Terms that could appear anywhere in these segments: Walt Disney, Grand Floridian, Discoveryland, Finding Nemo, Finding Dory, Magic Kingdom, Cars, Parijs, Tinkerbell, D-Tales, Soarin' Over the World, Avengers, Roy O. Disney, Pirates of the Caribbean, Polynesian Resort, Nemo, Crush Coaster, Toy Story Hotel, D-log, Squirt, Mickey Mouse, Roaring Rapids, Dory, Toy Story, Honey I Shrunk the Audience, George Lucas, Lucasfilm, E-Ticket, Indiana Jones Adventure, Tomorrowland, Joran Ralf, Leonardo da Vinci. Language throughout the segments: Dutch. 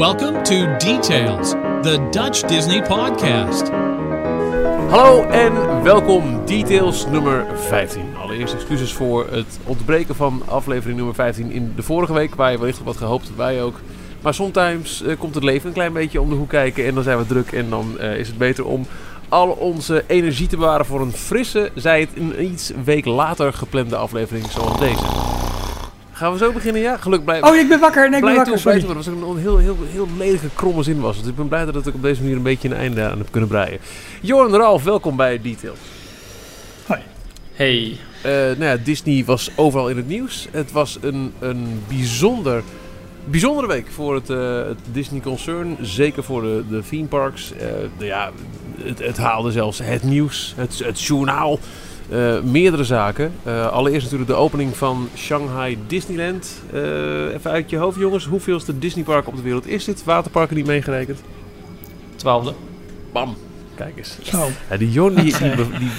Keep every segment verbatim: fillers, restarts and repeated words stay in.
Welcome to D-Tales, the Dutch Disney podcast. Hallo en welkom D-Tales nummer vijftien. Allereerst excuses voor het ontbreken van aflevering nummer vijftien in de vorige week, waar je wellicht op had gehoopt, wij ook. Maar soms uh, komt het leven een klein beetje om de hoek kijken en dan zijn we druk en dan uh, is het beter om al onze energie te bewaren voor een frisse, zij het een iets week later geplande aflevering zoals deze. Gaan we zo beginnen, ja? Gelukkig blijven. Oh, ik ben wakker. Nee, ik ben wakker. Toe, sorry. Toe, dat was ook een heel, heel, heel ledige, kromme zin was. Dus ik ben blij dat ik op deze manier een beetje een einde aan heb kunnen breien. Joran Ralf, welkom bij D-Tales. Hoi. Hey. Uh, nou ja, Disney was overal in het nieuws. Het was een, een bijzonder, bijzondere week voor het, uh, het Disney Concern. Zeker voor de, de theme parks. Uh, de, ja, het, het haalde zelfs het nieuws, het, het journaal. Uh, meerdere zaken. Uh, allereerst natuurlijk de opening van Shanghai Disneyland. Uh, even uit je hoofd, jongens. Hoeveelste Disneypark op de wereld is dit? Waterparken niet meegerekend? Twaalfde. Bam. Kijk eens. Zo. Ja, die Jon die, die, be, die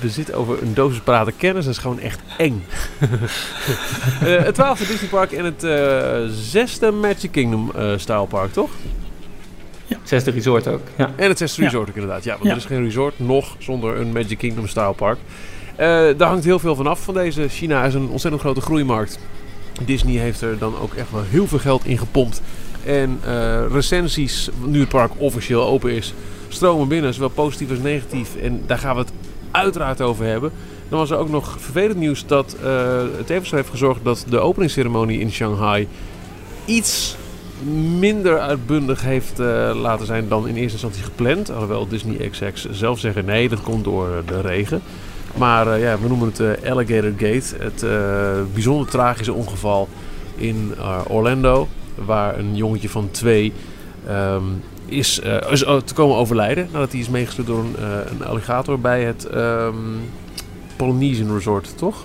bezit over een dosis praten kennis. Dat is gewoon echt eng. uh, het twaalfde Disneypark en het uh, zesde Magic Kingdom uh, stylepark, toch? Ja. Zesde resort ook. Ja. En het zesde resort ook inderdaad. Ja, want ja. Er is geen resort nog zonder een Magic Kingdom style park. Uh, daar hangt heel veel van af van deze. China is een ontzettend grote groeimarkt. Disney heeft er dan ook echt wel heel veel geld in gepompt. En uh, recensies, nu het park officieel open is, stromen binnen. Zowel positief als negatief. En daar gaan we het uiteraard over hebben. Dan was er ook nog vervelend nieuws dat uh, het evenzo heeft gezorgd dat de openingsceremonie in Shanghai iets minder uitbundig heeft uh, laten zijn dan in eerste instantie gepland. Alhoewel Disney execs zelf zeggen nee, dat komt door uh, de regen. Maar uh, ja, we noemen het uh, Alligator Gate. Het uh, bijzonder tragische ongeval in uh, Orlando. Waar een jongetje van twee um, is, uh, is te komen overlijden. Nadat hij is meegestuurd door een, uh, een alligator bij het um, Polynesian Resort, toch?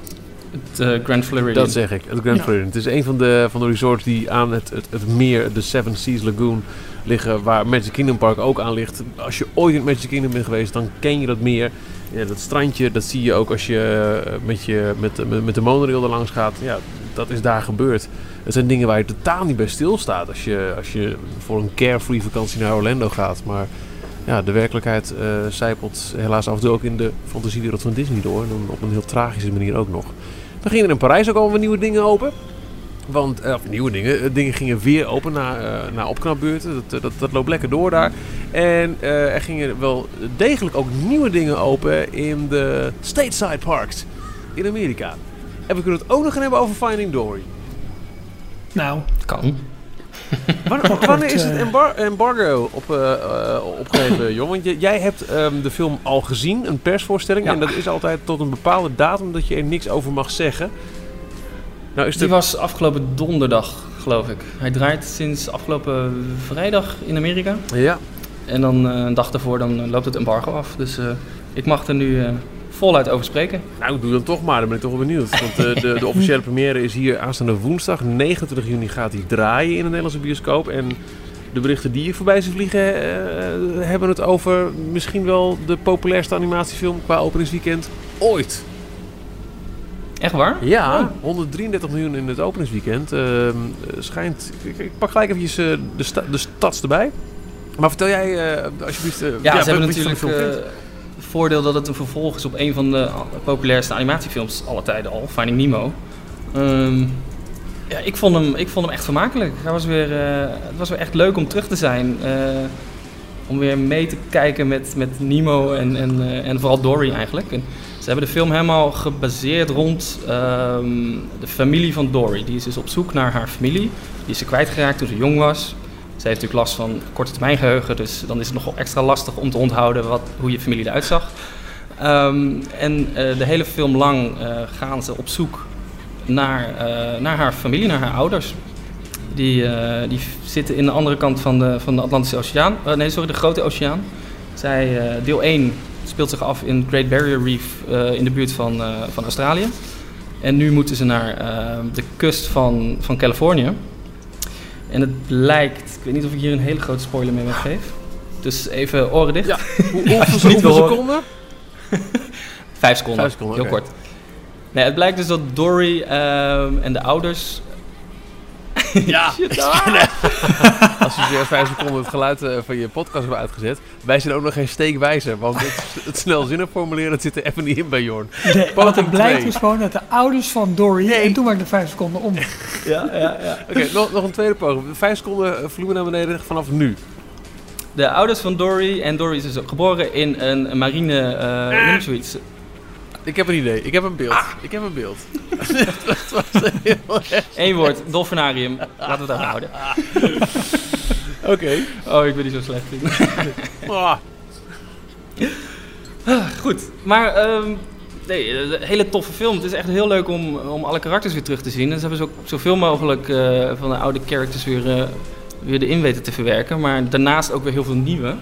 Het uh, Grand Floridian. Dat zeg ik, het Grand ja. Floridian. Het is een van de, van de resorts die aan het, het, het meer, de Seven Seas Lagoon, liggen. Waar Magic Kingdom Park ook aan ligt. Als je ooit in het Magic Kingdom bent geweest, dan ken je dat meer. Ja, dat strandje, dat zie je ook als je met, je, met, met, met de monorail er langs gaat. Ja, dat is daar gebeurd. Het zijn dingen waar je totaal niet bij stilstaat als je, als je voor een carefree vakantie naar Orlando gaat. Maar ja, de werkelijkheid uh, zijpelt helaas af en toe ook in de fantasiewereld van Disney door. En dan op een heel tragische manier ook nog. Dan gingen er in Parijs ook allemaal nieuwe dingen open. Want, of nieuwe dingen. Dingen gingen weer open na, uh, na opknapbeurten. Dat, dat, dat loopt lekker door daar. En uh, er gingen wel degelijk ook nieuwe dingen open in de stateside parks in Amerika. En we kunnen het ook nog gaan hebben over Finding Dory. Nou, kan. Wanneer, wanneer is het embar- embargo op, uh, uh, opgegeven, Jon? Want jij hebt um, de film al gezien, een persvoorstelling. Ja. En dat is altijd tot een bepaalde datum dat je er niks over mag zeggen. Nou, is Die de... was afgelopen donderdag, geloof ik. Hij draait sinds afgelopen vrijdag in Amerika. Ja. En dan uh, een dag daarvoor dan loopt het embargo af. Dus uh, ik mag er nu... Uh, voluit over spreken. Nou, doe dan toch maar. Dan ben ik toch wel benieuwd. Want uh, de, de officiële première is hier aanstaande woensdag. negenentwintig juni gaat hij draaien in de Nederlandse bioscoop. En de berichten die hier voorbij zijn vliegen uh, hebben het over misschien wel de populairste animatiefilm qua openingsweekend ooit. Echt waar? Ja, oh. honderddrieëndertig miljoen in het openingsweekend. Uh, schijnt... Ik, ik pak gelijk eventjes uh, de, sta, de stads erbij. Maar vertel jij uh, alsjeblieft... Uh, ja, ja, ze hebben natuurlijk... voordeel dat het een vervolg is op een van de populairste animatiefilms alle tijden al, Finding Nemo. Um, ja, ik vond hem, ik vond hem echt vermakelijk. Hij was weer, uh, het was weer echt leuk om terug te zijn. Uh, om weer mee te kijken met, met Nemo en, en, uh, en vooral Dory eigenlijk. En ze hebben de film helemaal gebaseerd rond um, de familie van Dory. Die is dus op zoek naar haar familie. Die is ze kwijtgeraakt toen ze jong was. Ze heeft natuurlijk last van korte termijn geheugen, dus dan is het nogal extra lastig om te onthouden wat, hoe je familie eruit zag. Um, en uh, de hele film lang uh, gaan ze op zoek naar, uh, naar haar familie, naar haar ouders. Die, uh, die zitten in de andere kant van de, van de Atlantische Oceaan. Uh, nee, sorry, de Grote Oceaan. Zij, uh, deel één speelt zich af in Great Barrier Reef uh, in de buurt van, uh, van Australië. En nu moeten ze naar uh, de kust van, van Californië. En het blijkt, ik weet niet of ik hier een hele grote spoiler mee weggeef. Dus even oren dicht. Ja. Hoe, ja, hoeveel niet hoeveel seconden? Vijf seconden, Vijf seconden heel okay. kort. Nee, het blijkt dus dat Dory um, en de ouders... Ja, Shit, ah. Als je je vijf seconden het geluid van je podcast hebben uitgezet. Wij zijn ook nog geen steekwijzer, want het, het snel zinnen formuleren, dat zit er even niet in bij Jorn. Nee, wat er blijkt is gewoon dat de ouders van Dory, nee. En toen maakte ik vijf seconden om. Ja, ja, ja. Oké, okay, nog, nog een tweede poging. Vijf seconden vloeien naar beneden vanaf nu. De ouders van Dory, en Dory is dus geboren in een marine uh, noem zoiets. Ik heb een idee, ik heb een beeld. Ah. Ik heb een beeld. Dat was heel erg. Eén woord, dolfinarium. Laten we het daarvan houden. Ah. Oké. Okay. Oh, ik ben niet zo slecht in. Ah. Goed, maar um, nee, een hele toffe film. Het is echt heel leuk om, om alle karakters weer terug te zien. En ze hebben ze ook zoveel mogelijk uh, van de oude characters weer, uh, weer erin weten te verwerken. Maar daarnaast ook weer heel veel nieuwe.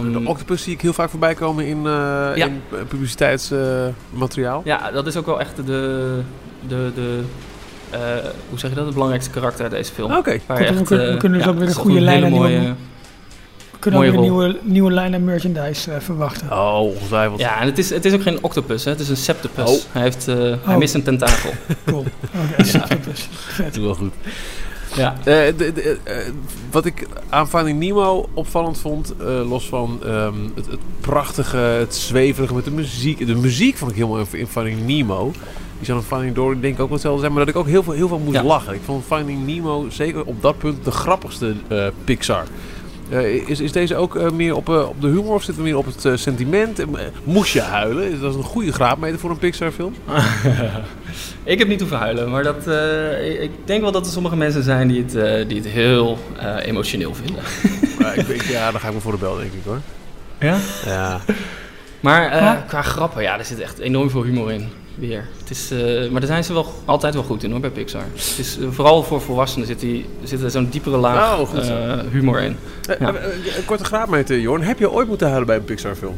Um, de octopus zie ik heel vaak voorbij komen in, uh, ja. in publiciteitsmateriaal. Uh, ja, dat is ook wel echt de, de, de uh, hoe zeg je dat, het belangrijkste karakter uit deze film. Oké. Okay. We, we kunnen dus ja, ook weer een goede lijn aan mooie, nieuwe, we kunnen ook weer nieuwe, nieuwe lijn aan merchandise uh, verwachten. Oh, ongetwijfeld. Ja, en het is, het is ook geen octopus, hè? Het is een septopus. Oh. Hij, heeft, uh, oh. hij mist een tentakel. Cool. Oké, okay, ja. Septopus. Vet. Doe wel goed. Ja. Uh, de, de, uh, wat ik aan Finding Nemo opvallend vond, uh, los van um, het, het prachtige, het zweverige met de muziek. De muziek vond ik heel mooi in Finding Nemo. Die zou in Finding Dory denk ik ook wel hetzelfde zijn, maar dat ik ook heel veel, heel veel moest ja. lachen. Ik vond Finding Nemo zeker op dat punt de grappigste uh, Pixar. Uh, is, is deze ook uh, meer op, uh, op de humor of zitten we meer op het uh, sentiment? Uh, moest je huilen? Dat is een goede graadmeter voor een Pixar film. Ik heb niet hoeven huilen, maar dat, uh, ik denk wel dat er sommige mensen zijn die het, uh, die het heel uh, emotioneel vinden. Maar ik, ik, ja, dan ga ik me voor de bel denk ik hoor. Ja? Ja. Maar uh, qua grappen, ja, er zit echt enorm veel humor in. Weer. Het is, uh, maar daar zijn ze wel altijd wel goed in hoor, bij Pixar. Het is, uh, vooral voor volwassenen zit, die, zit er zo'n diepere laag oh, goed. Uh, humor in. Uh, ja. uh, uh, uh, een korte graadmeter, Jorn. Heb je ooit moeten huilen bij een Pixar film?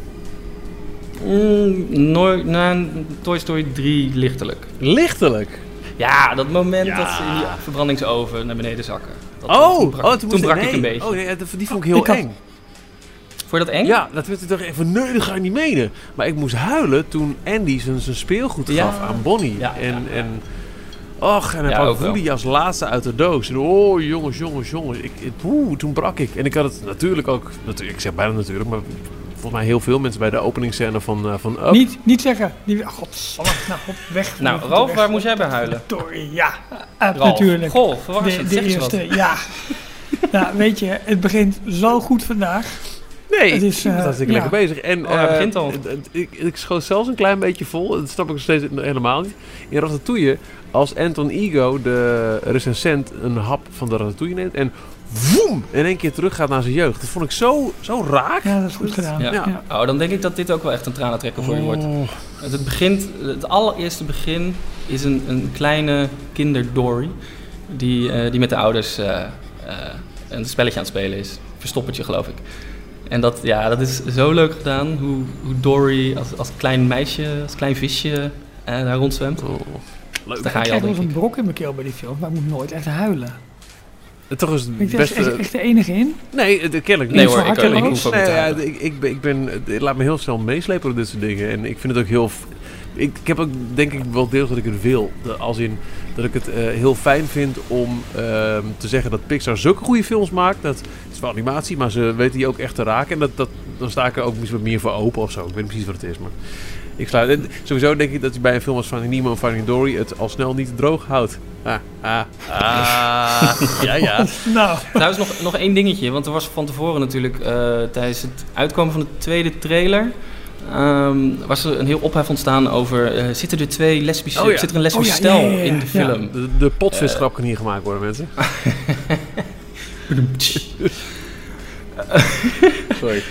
Mm, nooit, nou, Toy Story drie lichtelijk. Lichtelijk? Ja, dat moment ja. dat ze in die verbrandingsoven naar beneden zakken. Dat, oh, toen brak, oh, toen toen brak ik een beetje. Oh, nee, die vond ik heel ik eng. Had, Vond je dat eng? Ja, dat werd ik toch even, nee, dat ga je niet menen. Maar ik moest huilen toen Andy zijn speelgoed ja. gaf aan Bonnie. Ja, en, ja, ja. en, och, en hij ja, had Woody als laatste uit de doos. En oh, jongens, jongens, jongens. Ik, het, oe, toen brak ik. En ik had het natuurlijk ook, natuurlijk, ik zeg bijna natuurlijk, maar volgens mij heel veel mensen bij de openingsscène van, uh, van Up. Niet, niet zeggen. Die, godsalig, nou, op weg. Nou, Ralf, weg, waar moest jij bij huilen? Dory, ja, Ralf, natuurlijk. Goh, verwacht je, zeg eens wat. Ja, nou, weet je, het begint zo goed vandaag. Nee, het is, uh, dat is ik ja. lekker bezig. En, oh, hij uh, begint al. Ik, ik schoot zelfs een klein beetje vol. Dat snap ik nog steeds helemaal niet. In Ratatouille, als Anton Ego, de recensent, een hap van de Ratatouille neemt en woem, in één keer terug gaat naar zijn jeugd. Dat vond ik zo, zo raak. Ja, dat is goed gedaan. Ja. Ja. Ja. Oh, dan denk ik dat dit ook wel echt een tranentrekker voor je oh. wordt. Het, het, begint, het allereerste begin is een, een kleine kinderdory die, uh, die met de ouders uh, uh, een spelletje aan het spelen is. Verstoppertje, geloof ik. En dat, ja, dat is zo leuk gedaan, hoe, hoe Dory als, als klein meisje, als klein visje eh, daar rondzwemt. Oh, leuk. Daar ga je ik al, krijg wel een brok in mijn keel bij die film, maar ik moet nooit echt huilen. Toch is het beste... Is echt, echt de enige in? Nee, de, kennelijk niet. Nee hoor, ik, ik, ik, nee, ja, ik, ik, ben, ik, ben, ik laat me heel snel meeslepen door dit soort dingen. En ik vind het ook heel... Ik, ik heb ook denk ik wel deels dat ik het wil. De, als in dat ik het uh, heel fijn vind om uh, te zeggen dat Pixar zulke goede films maakt. Dat, het is wel animatie, maar ze weten die ook echt te raken. En dat, dat, dan sta ik er ook misschien wat meer voor open of zo. Ik weet niet precies wat het is, maar... Ik sluit. En sowieso denk ik dat je bij een film als Finding Nemo en Finding Dory het al snel niet droog houdt. Ah, ah, ah. Ja, ja. Nou, trouwens nog, nog één dingetje. Want er was van tevoren natuurlijk uh, tijdens het uitkomen van de tweede trailer... Um, was er een heel ophef ontstaan over... Uh, zitten er twee lesbische... Oh, ja. Zit er een lesbische oh, ja, stel ja, ja, ja, ja. in de film? Ja. De, de potvisgrap uh, kan hier gemaakt worden, mensen. Sorry.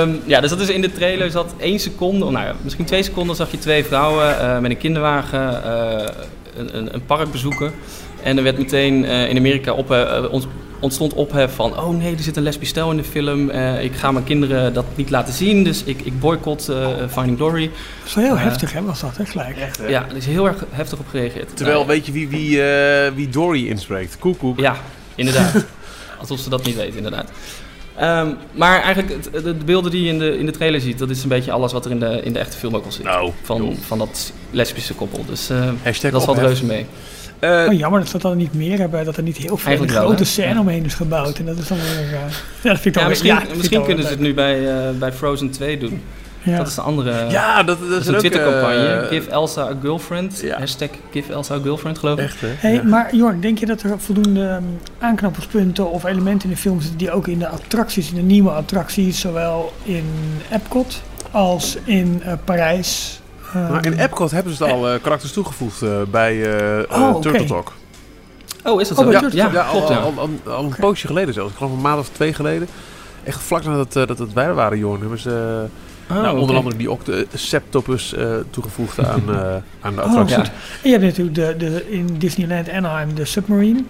Um, ja, dus dat is in de trailer zat één seconde, nou ja, misschien twee seconden zag je twee vrouwen uh, met een kinderwagen uh, een, een, een park bezoeken. En er werd meteen uh, in Amerika op, uh, ontstond ophef van, oh nee, er zit een lesbisch stel in de film. Uh, ik ga mijn kinderen dat niet laten zien, dus ik, ik boycott uh, Finding Dory. Dat is wel heel uh, heftig, hè, was dat, hè, gelijk. Echt, hè? Ja, er is heel erg heftig op gereageerd. Terwijl, nou, weet je wie, wie, uh, wie Dory inspreekt? Koekoek. Ja, inderdaad. Alsof ze dat niet weten, inderdaad. Um, maar eigenlijk, het, de, de beelden die je in de, in de trailer ziet, dat is een beetje alles wat er in de, in de echte film ook al zit. Nou, van, van dat lesbische koppel. Dus uh, dat valt reuze mee. Uh, oh, jammer dat we dat niet meer hebben, dat er niet heel veel grote wel, scène ja. omheen is gebouwd. En dat is dan weer. Uh, ja, dat vind ik ja, misschien ja, misschien vind kunnen ze het nu bij, uh, bij Frozen twee doen. Ja. Dat is de andere. Ja, dat, dat, dat is een Twittercampagne. Uh, Give Elsa a girlfriend. Ja. Hashtag Give Elsa a girlfriend, geloof ik. Echt, hè? Hey, ja. Maar Jorn, denk je dat er voldoende um, aanknopingspunten of elementen in de film zitten die ook in de attracties, in de nieuwe attracties, zowel in Epcot als in uh, Parijs? Maar in Epcot hebben ze het al uh, karakters toegevoegd uh, bij uh, oh, Turtle okay. Talk. Oh, is dat zo? Oh, ja, ja, ja, ja, al, al, al, al, al een okay. poosje geleden zelfs. Ik geloof een maand of twee geleden. Echt vlak nadat uh, dat, dat wij er waren, Jorn, hebben ze uh, oh, nou, onder okay. andere die oct- Septopus uh, toegevoegd aan, uh, aan de attractie. Oh, ja. Je hebt natuurlijk de, de, in Disneyland Anaheim de Submarine.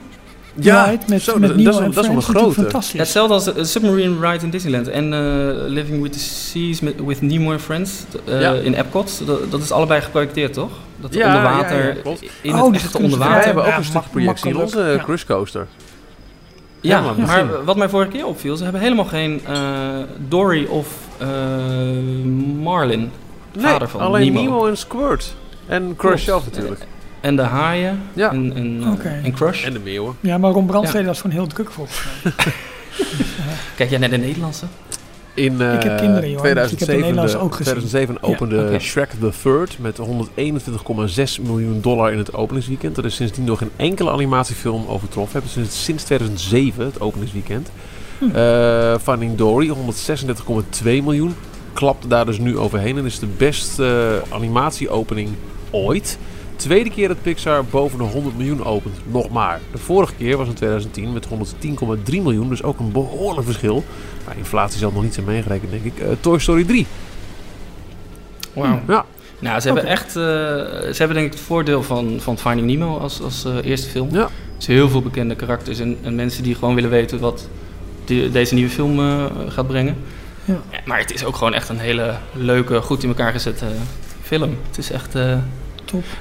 Ja, ride met, zo, met dat, dat, is, dat is wel een grote. Ja, hetzelfde als de Submarine Ride in Disneyland en uh, Living with the Seas met, with Nemo and Friends uh, ja. in Epcot. Dat, dat is allebei geprojecteerd, toch? Dat ja, onder water, ja, ja, klopt. In oh, het echte onderwater. Wij hebben ook ja, een stuk projectie in onze ja. Crush Coaster. Ja, ja, ja, maar wat mij vorige keer opviel, ze hebben helemaal geen uh, Dory of uh, Marlin. Nee, vader van alleen Nemo. Nemo en Squirt. En Crush zelf natuurlijk. Uh, En de haaien. Ja. En, en, uh, okay. en Crush. En de meeuwen. Ja, maar Ron Brandstede ja. was gewoon heel druk volgens mij. Kijk jij naar de Nederlandse? In uh, ik heb kinderen, joh. tweeduizend zeven, tweeduizend zeven opende ja. okay. Shrek the Third met honderdeenentwintig komma zes miljoen dollar in het openingsweekend. Dat is sindsdien nog geen enkele animatiefilm overtroffen. We hebben sinds, sinds tweeduizend zeven het openingsweekend. Hm. Uh, Finding Dory, honderdzesendertig komma twee miljoen. Klapt daar dus nu overheen en is de beste uh, animatieopening ooit. Tweede keer dat Pixar boven de honderd miljoen opent, nog maar. De vorige keer was in tweeduizend tien met honderdtien komma drie miljoen, dus ook een behoorlijk verschil. Maar inflatie zal nog niet zijn meegerekend, denk ik. Uh, Toy Story drie. Wauw. Ja. Nou, ze okay. hebben echt, uh, ze hebben denk ik het voordeel van, van Finding Nemo als, als uh, eerste film. Ja. Er zijn heel veel bekende karakters en, en mensen die gewoon willen weten wat die, deze nieuwe film uh, gaat brengen. Ja. Ja, maar het is ook gewoon echt een hele leuke, goed in elkaar gezette film. Het is echt... Uh,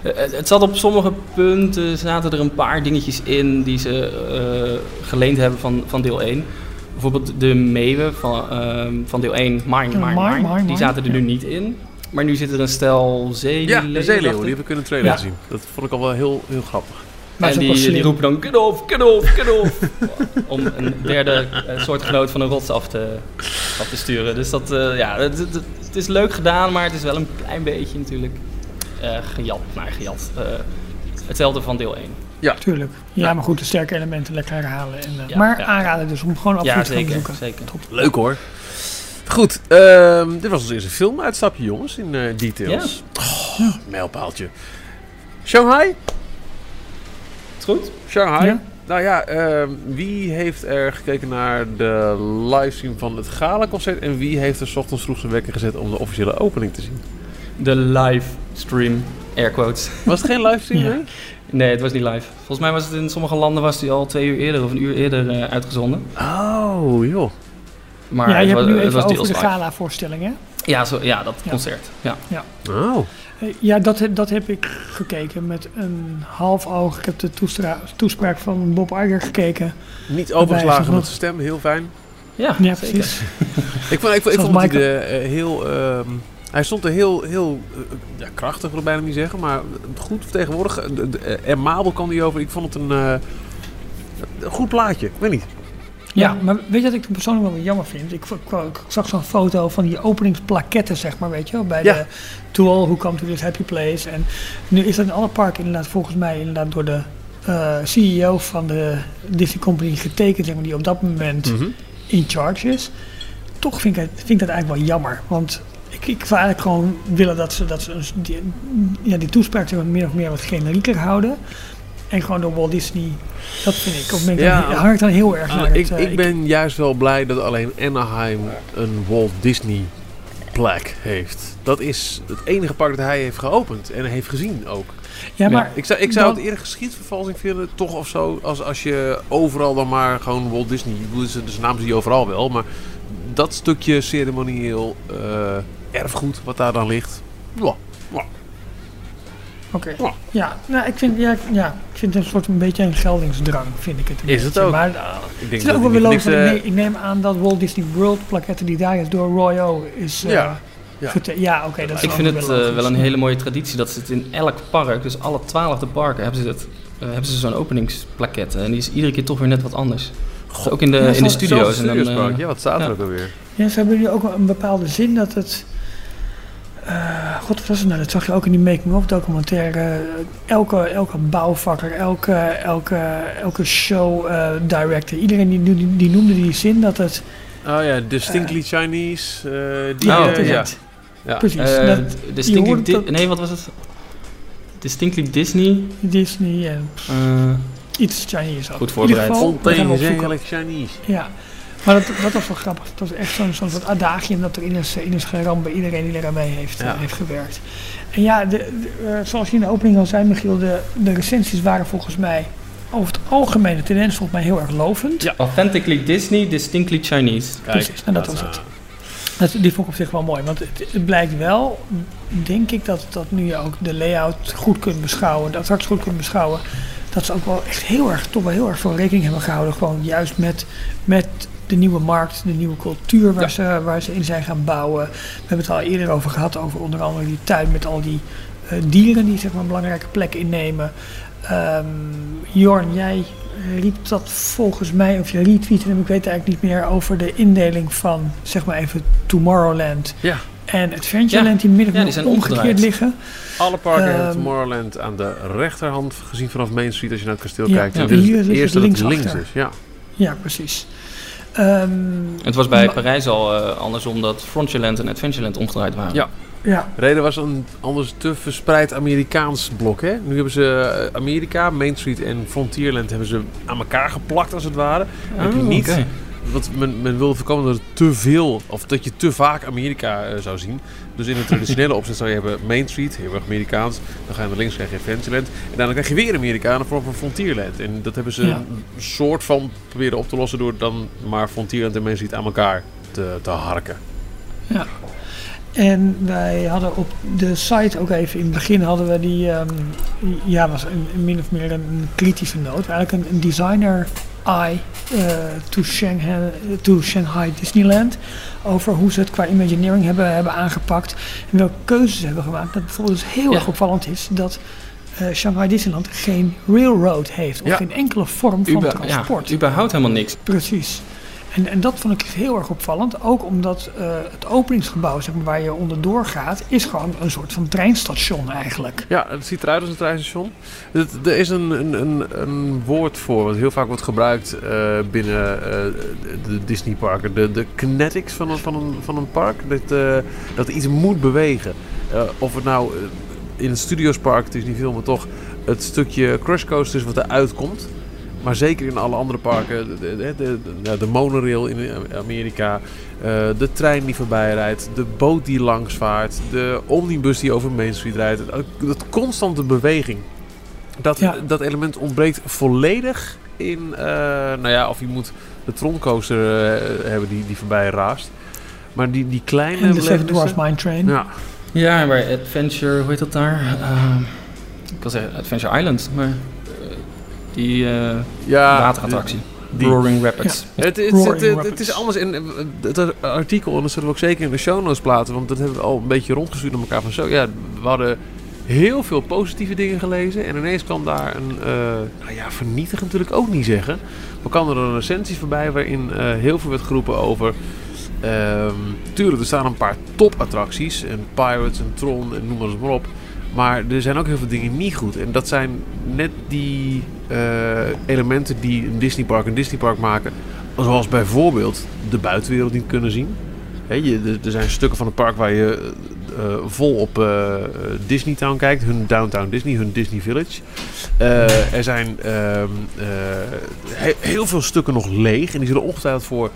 Uh, het zat op sommige punten, zaten er een paar dingetjes in die ze uh, geleend hebben van, van deel één. Bijvoorbeeld de meeuwen van, uh, van deel één, mine, mine, mine, mine, mine, die zaten er ja. nu niet in. Maar nu zitten er een stel zeeleeuwen. Ja, de zeeleeuwen, die hebben we kunnen trailer ja. zien. Dat vond ik al wel heel, heel grappig. Maar en die, die roepen dan, get off, get off, get off. Om een derde uh, soortgenoot van een rots af te, af te sturen. Dus dat, uh, ja, het, het, het is leuk gedaan, maar het is wel een klein beetje natuurlijk... Uh, gejat, maar gejat. Uh, hetzelfde van deel één. Ja, tuurlijk. Ja, ja, maar goed, de sterke elementen lekker herhalen. En, uh, ja, maar ja, aanraden dus om gewoon absoluut ja, te gaan zoeken. Zeker. Top. Leuk hoor. Goed, uh, dit was ons eerste filmuitstapje, jongens, in uh, Details. Ja. Oh, mijlpaaltje. Shanghai? Is het goed? Shanghai? Ja. Nou ja, uh, wie heeft er gekeken naar de livestream van het Gala-concert en wie heeft er 's ochtends vroeg zijn wekker gezet om de officiële opening te zien? De livestream, air quotes. Was het geen livestream, ja. hè? Nee, het was niet live. Volgens mij was het in sommige landen was die al twee uur eerder of een uur eerder uh, uitgezonden. Oh, joh. Maar ja, je hebt was, nu even over de gala-voorstelling, hè? Ja, zo, ja dat ja. concert. Ja, ja. Oh. ja dat, dat heb ik gekeken met een half oog. Ik heb de toestra- toespraak van Bob Iger gekeken. Niet overgeslagen met zijn stem, heel fijn. Ja, ja precies. ik vond, ik vond, ik vond dat hij de, uh, heel... Um, Hij stond er heel, heel ja, krachtig, wil ik bijna niet zeggen, maar goed vertegenwoordigd. En Mabel kwam die over. Ik vond het een, uh, een goed plaatje, ik weet niet. Ja, maar weet je wat ik persoonlijk wel weer jammer vind? Ik, ik, ik zag zo'n foto van die openingsplaketten, zeg maar, weet je wel. Bij ja. de To All Who Come To This Happy Place. En nu is dat in alle parken inderdaad, volgens mij, inderdaad door de uh, C E O van de Disney Company getekend, zeg maar, die op dat moment mm-hmm. in charge is. Toch vind ik, vind ik dat eigenlijk wel jammer, want... Ik, ik zou eigenlijk gewoon willen dat ze, dat ze die, ja, die toespraak meer of meer wat generieker houden. En gewoon door Walt Disney. Dat vind ik. Of ben ik ja, dan, hang ik dan heel erg ah, naar ik, het, uh, ik ben ik, juist wel blij dat alleen Anaheim een Walt Disney plek heeft. Dat is het enige park dat hij heeft geopend. En heeft gezien ook. Ja, maar ja. Ik zou, ik zou dan, het eerder geschiedsvervalsing vinden. Toch of zo. Als, als je overal dan maar gewoon Walt Disney. Ik bedoel, zijn naam zie je overal wel. Maar dat stukje ceremonieel... Uh, erfgoed wat daar dan ligt. Oké. Okay. Ja, nou, ik vind, ja, ik, ja, ik vind het een soort een beetje een geldingsdrang, vind ik het. Een is beetje. Het ook? Maar, uh, ik denk het is ook wel weer logisch. Uh, ik neem aan dat Walt Disney World plaketten die daar is door Roy O. is. Uh, ja. Ja, ja oké. Okay, ik vind het wel, uh, wel een hele mooie traditie dat ze het in elk park, dus alle twaalfde parken, hebben ze, dat, uh, hebben ze zo'n openingsplakket. En die is iedere keer toch weer net wat anders. God, ook in de, ja, in de studio's. En dan, uh, ja, wat staat er ja. ook alweer? Ja, ze hebben nu ook een bepaalde zin dat het... Uh, God, wat was het nou? Dat zag je ook in die making-of documentaire. Elke, elke bouwvakker, elke, elke, elke show uh, director, iedereen die, die, die noemde die zin dat het... Oh ja, distinctly uh, Chinese. Uh, die, oh, uh, ja. ja, precies. Uh, dat, distinctly di- nee, wat was het? Distinctly Disney? Disney, ja. Yeah. Uh, Iets Chinese ook. Goed voorbereid. Volteenzekerlijk Chinese. Ja. Maar dat, dat was wel grappig. Het was echt zo'n, zo'n soort adagium dat er in is, in is geramd bij iedereen die eraan mee heeft, ja. heeft gewerkt. En ja, de, de, zoals je in de opening al zei, Michiel, de, de recensies waren volgens mij over het algemeen, de tendens volgens mij heel erg lovend. Ja, authentically Disney, distinctly Chinese. Kijk, precies, en dat was het. Dat, die vond ik op zich wel mooi, want het, het blijkt wel, denk ik, dat, dat nu je ook de layout goed kunt beschouwen, de attracties goed kunt beschouwen, dat ze ook wel echt heel erg, toch wel heel erg veel rekening hebben gehouden, gewoon juist met... met de nieuwe markt, de nieuwe cultuur waar, ja. ze, waar ze in zijn gaan bouwen. We hebben het al eerder over gehad, over onder andere die tuin met al die uh, dieren die zeg maar een belangrijke plek innemen. Um, Jorn, jij riep dat volgens mij, of je retweette hem, ik weet eigenlijk niet meer, over de indeling van, zeg maar even, Tomorrowland ja. en Adventureland ja. die midden ja, die zijn omgekeerd omgedraaid. Liggen. Alle parken um, hebben Tomorrowland aan de rechterhand gezien vanaf Main Street als je naar het kasteel ja, kijkt. Ja, en dit hier is het eerste dat het links achter. Is. Ja, ja precies. Um, het was bij Parijs al uh, anders omdat Frontierland en Adventureland omgedraaid waren. Ja. ja. De reden was een anders te verspreid Amerikaans blok. Hè? Nu hebben ze Amerika, Main Street en Frontierland hebben ze aan elkaar geplakt als het ware. Oh, heb je niet. Okay. Want men, men wilde voorkomen dat er te veel of dat je te vaak Amerika uh, zou zien. Dus in de traditionele opzet zou je hebben Main Street, heel erg Amerikaans. Dan ga je naar links, krijg je Adventureland. En dan krijg je weer Amerika in de vorm van Frontierland. En dat hebben ze ja. een soort van proberen op te lossen door dan maar Frontierland en Main Street aan elkaar te, te harken. Ja. En wij hadden op de site ook even, in het begin hadden we die, um, ja, was een, min of meer een kritische noot. Eigenlijk een, een designer eye uh, to, Shanghai, to Shanghai Disneyland over hoe ze het qua Imagineering hebben, hebben aangepakt en welke keuzes ze hebben gemaakt. Dat bijvoorbeeld dus heel ja. erg opvallend is dat uh, Shanghai Disneyland geen railroad heeft of ja. geen enkele vorm van Uber, transport. Ja, überhaupt helemaal niks. Precies. En, en dat vond ik heel erg opvallend, ook omdat uh, het openingsgebouw zeg maar, waar je onderdoor gaat, is gewoon een soort van treinstation eigenlijk. Ja, het ziet eruit als een treinstation. Het, er is een, een, een woord voor, wat heel vaak wordt gebruikt uh, binnen uh, de Disneyparken. De, de kinetics van een, van een, van een park, dat, uh, dat iets moet bewegen. Uh, of het nou uh, in het Studiospark, het is niet veel, maar toch het stukje Crush Coaster is wat eruit komt. Maar zeker in alle andere parken, de, de, de, de, de monorail in Amerika, uh, de trein die voorbij rijdt, de boot die langs vaart, de omnibus die over Main Street rijdt. Dat constante beweging, dat, ja. dat element ontbreekt volledig in, uh, nou ja, of je moet de Tron coaster uh, hebben die, die voorbij raast. Maar die, die kleine... En de Seven Seas Mine Train. Ja, ja maar Adventure, hoe heet dat daar? Uh, ik wil zeggen Adventure Island, maar... Die uh, ja, waterattractie. Die, Roaring Rapids. Ja. Het, het, het, Roaring het, het, het is anders. En het artikel, en dat zullen we ook zeker in de show notes plaatsen, want dat hebben we al een beetje rondgestuurd naar elkaar. Van zo, ja, we hadden heel veel positieve dingen gelezen en ineens kwam daar een, uh, nou ja, vernietigend natuurlijk ook niet zeggen. Maar kwam er een recensie voorbij waarin uh, heel veel werd geroepen over... Uh, tuurlijk, er staan een paar topattracties en Pirates en Tron en noem maar eens maar op. Maar er zijn ook heel veel dingen niet goed. En dat zijn net die uh, elementen die een Disneypark een Disneypark maken. Zoals bijvoorbeeld de buitenwereld niet kunnen zien. He, je, er zijn stukken van het park waar je uh, vol op uh, Disneytown kijkt. Hun Downtown Disney, hun Disney Village. Uh, er zijn uh, uh, he, heel veel stukken nog leeg. En die zullen ongetwijfeld voor...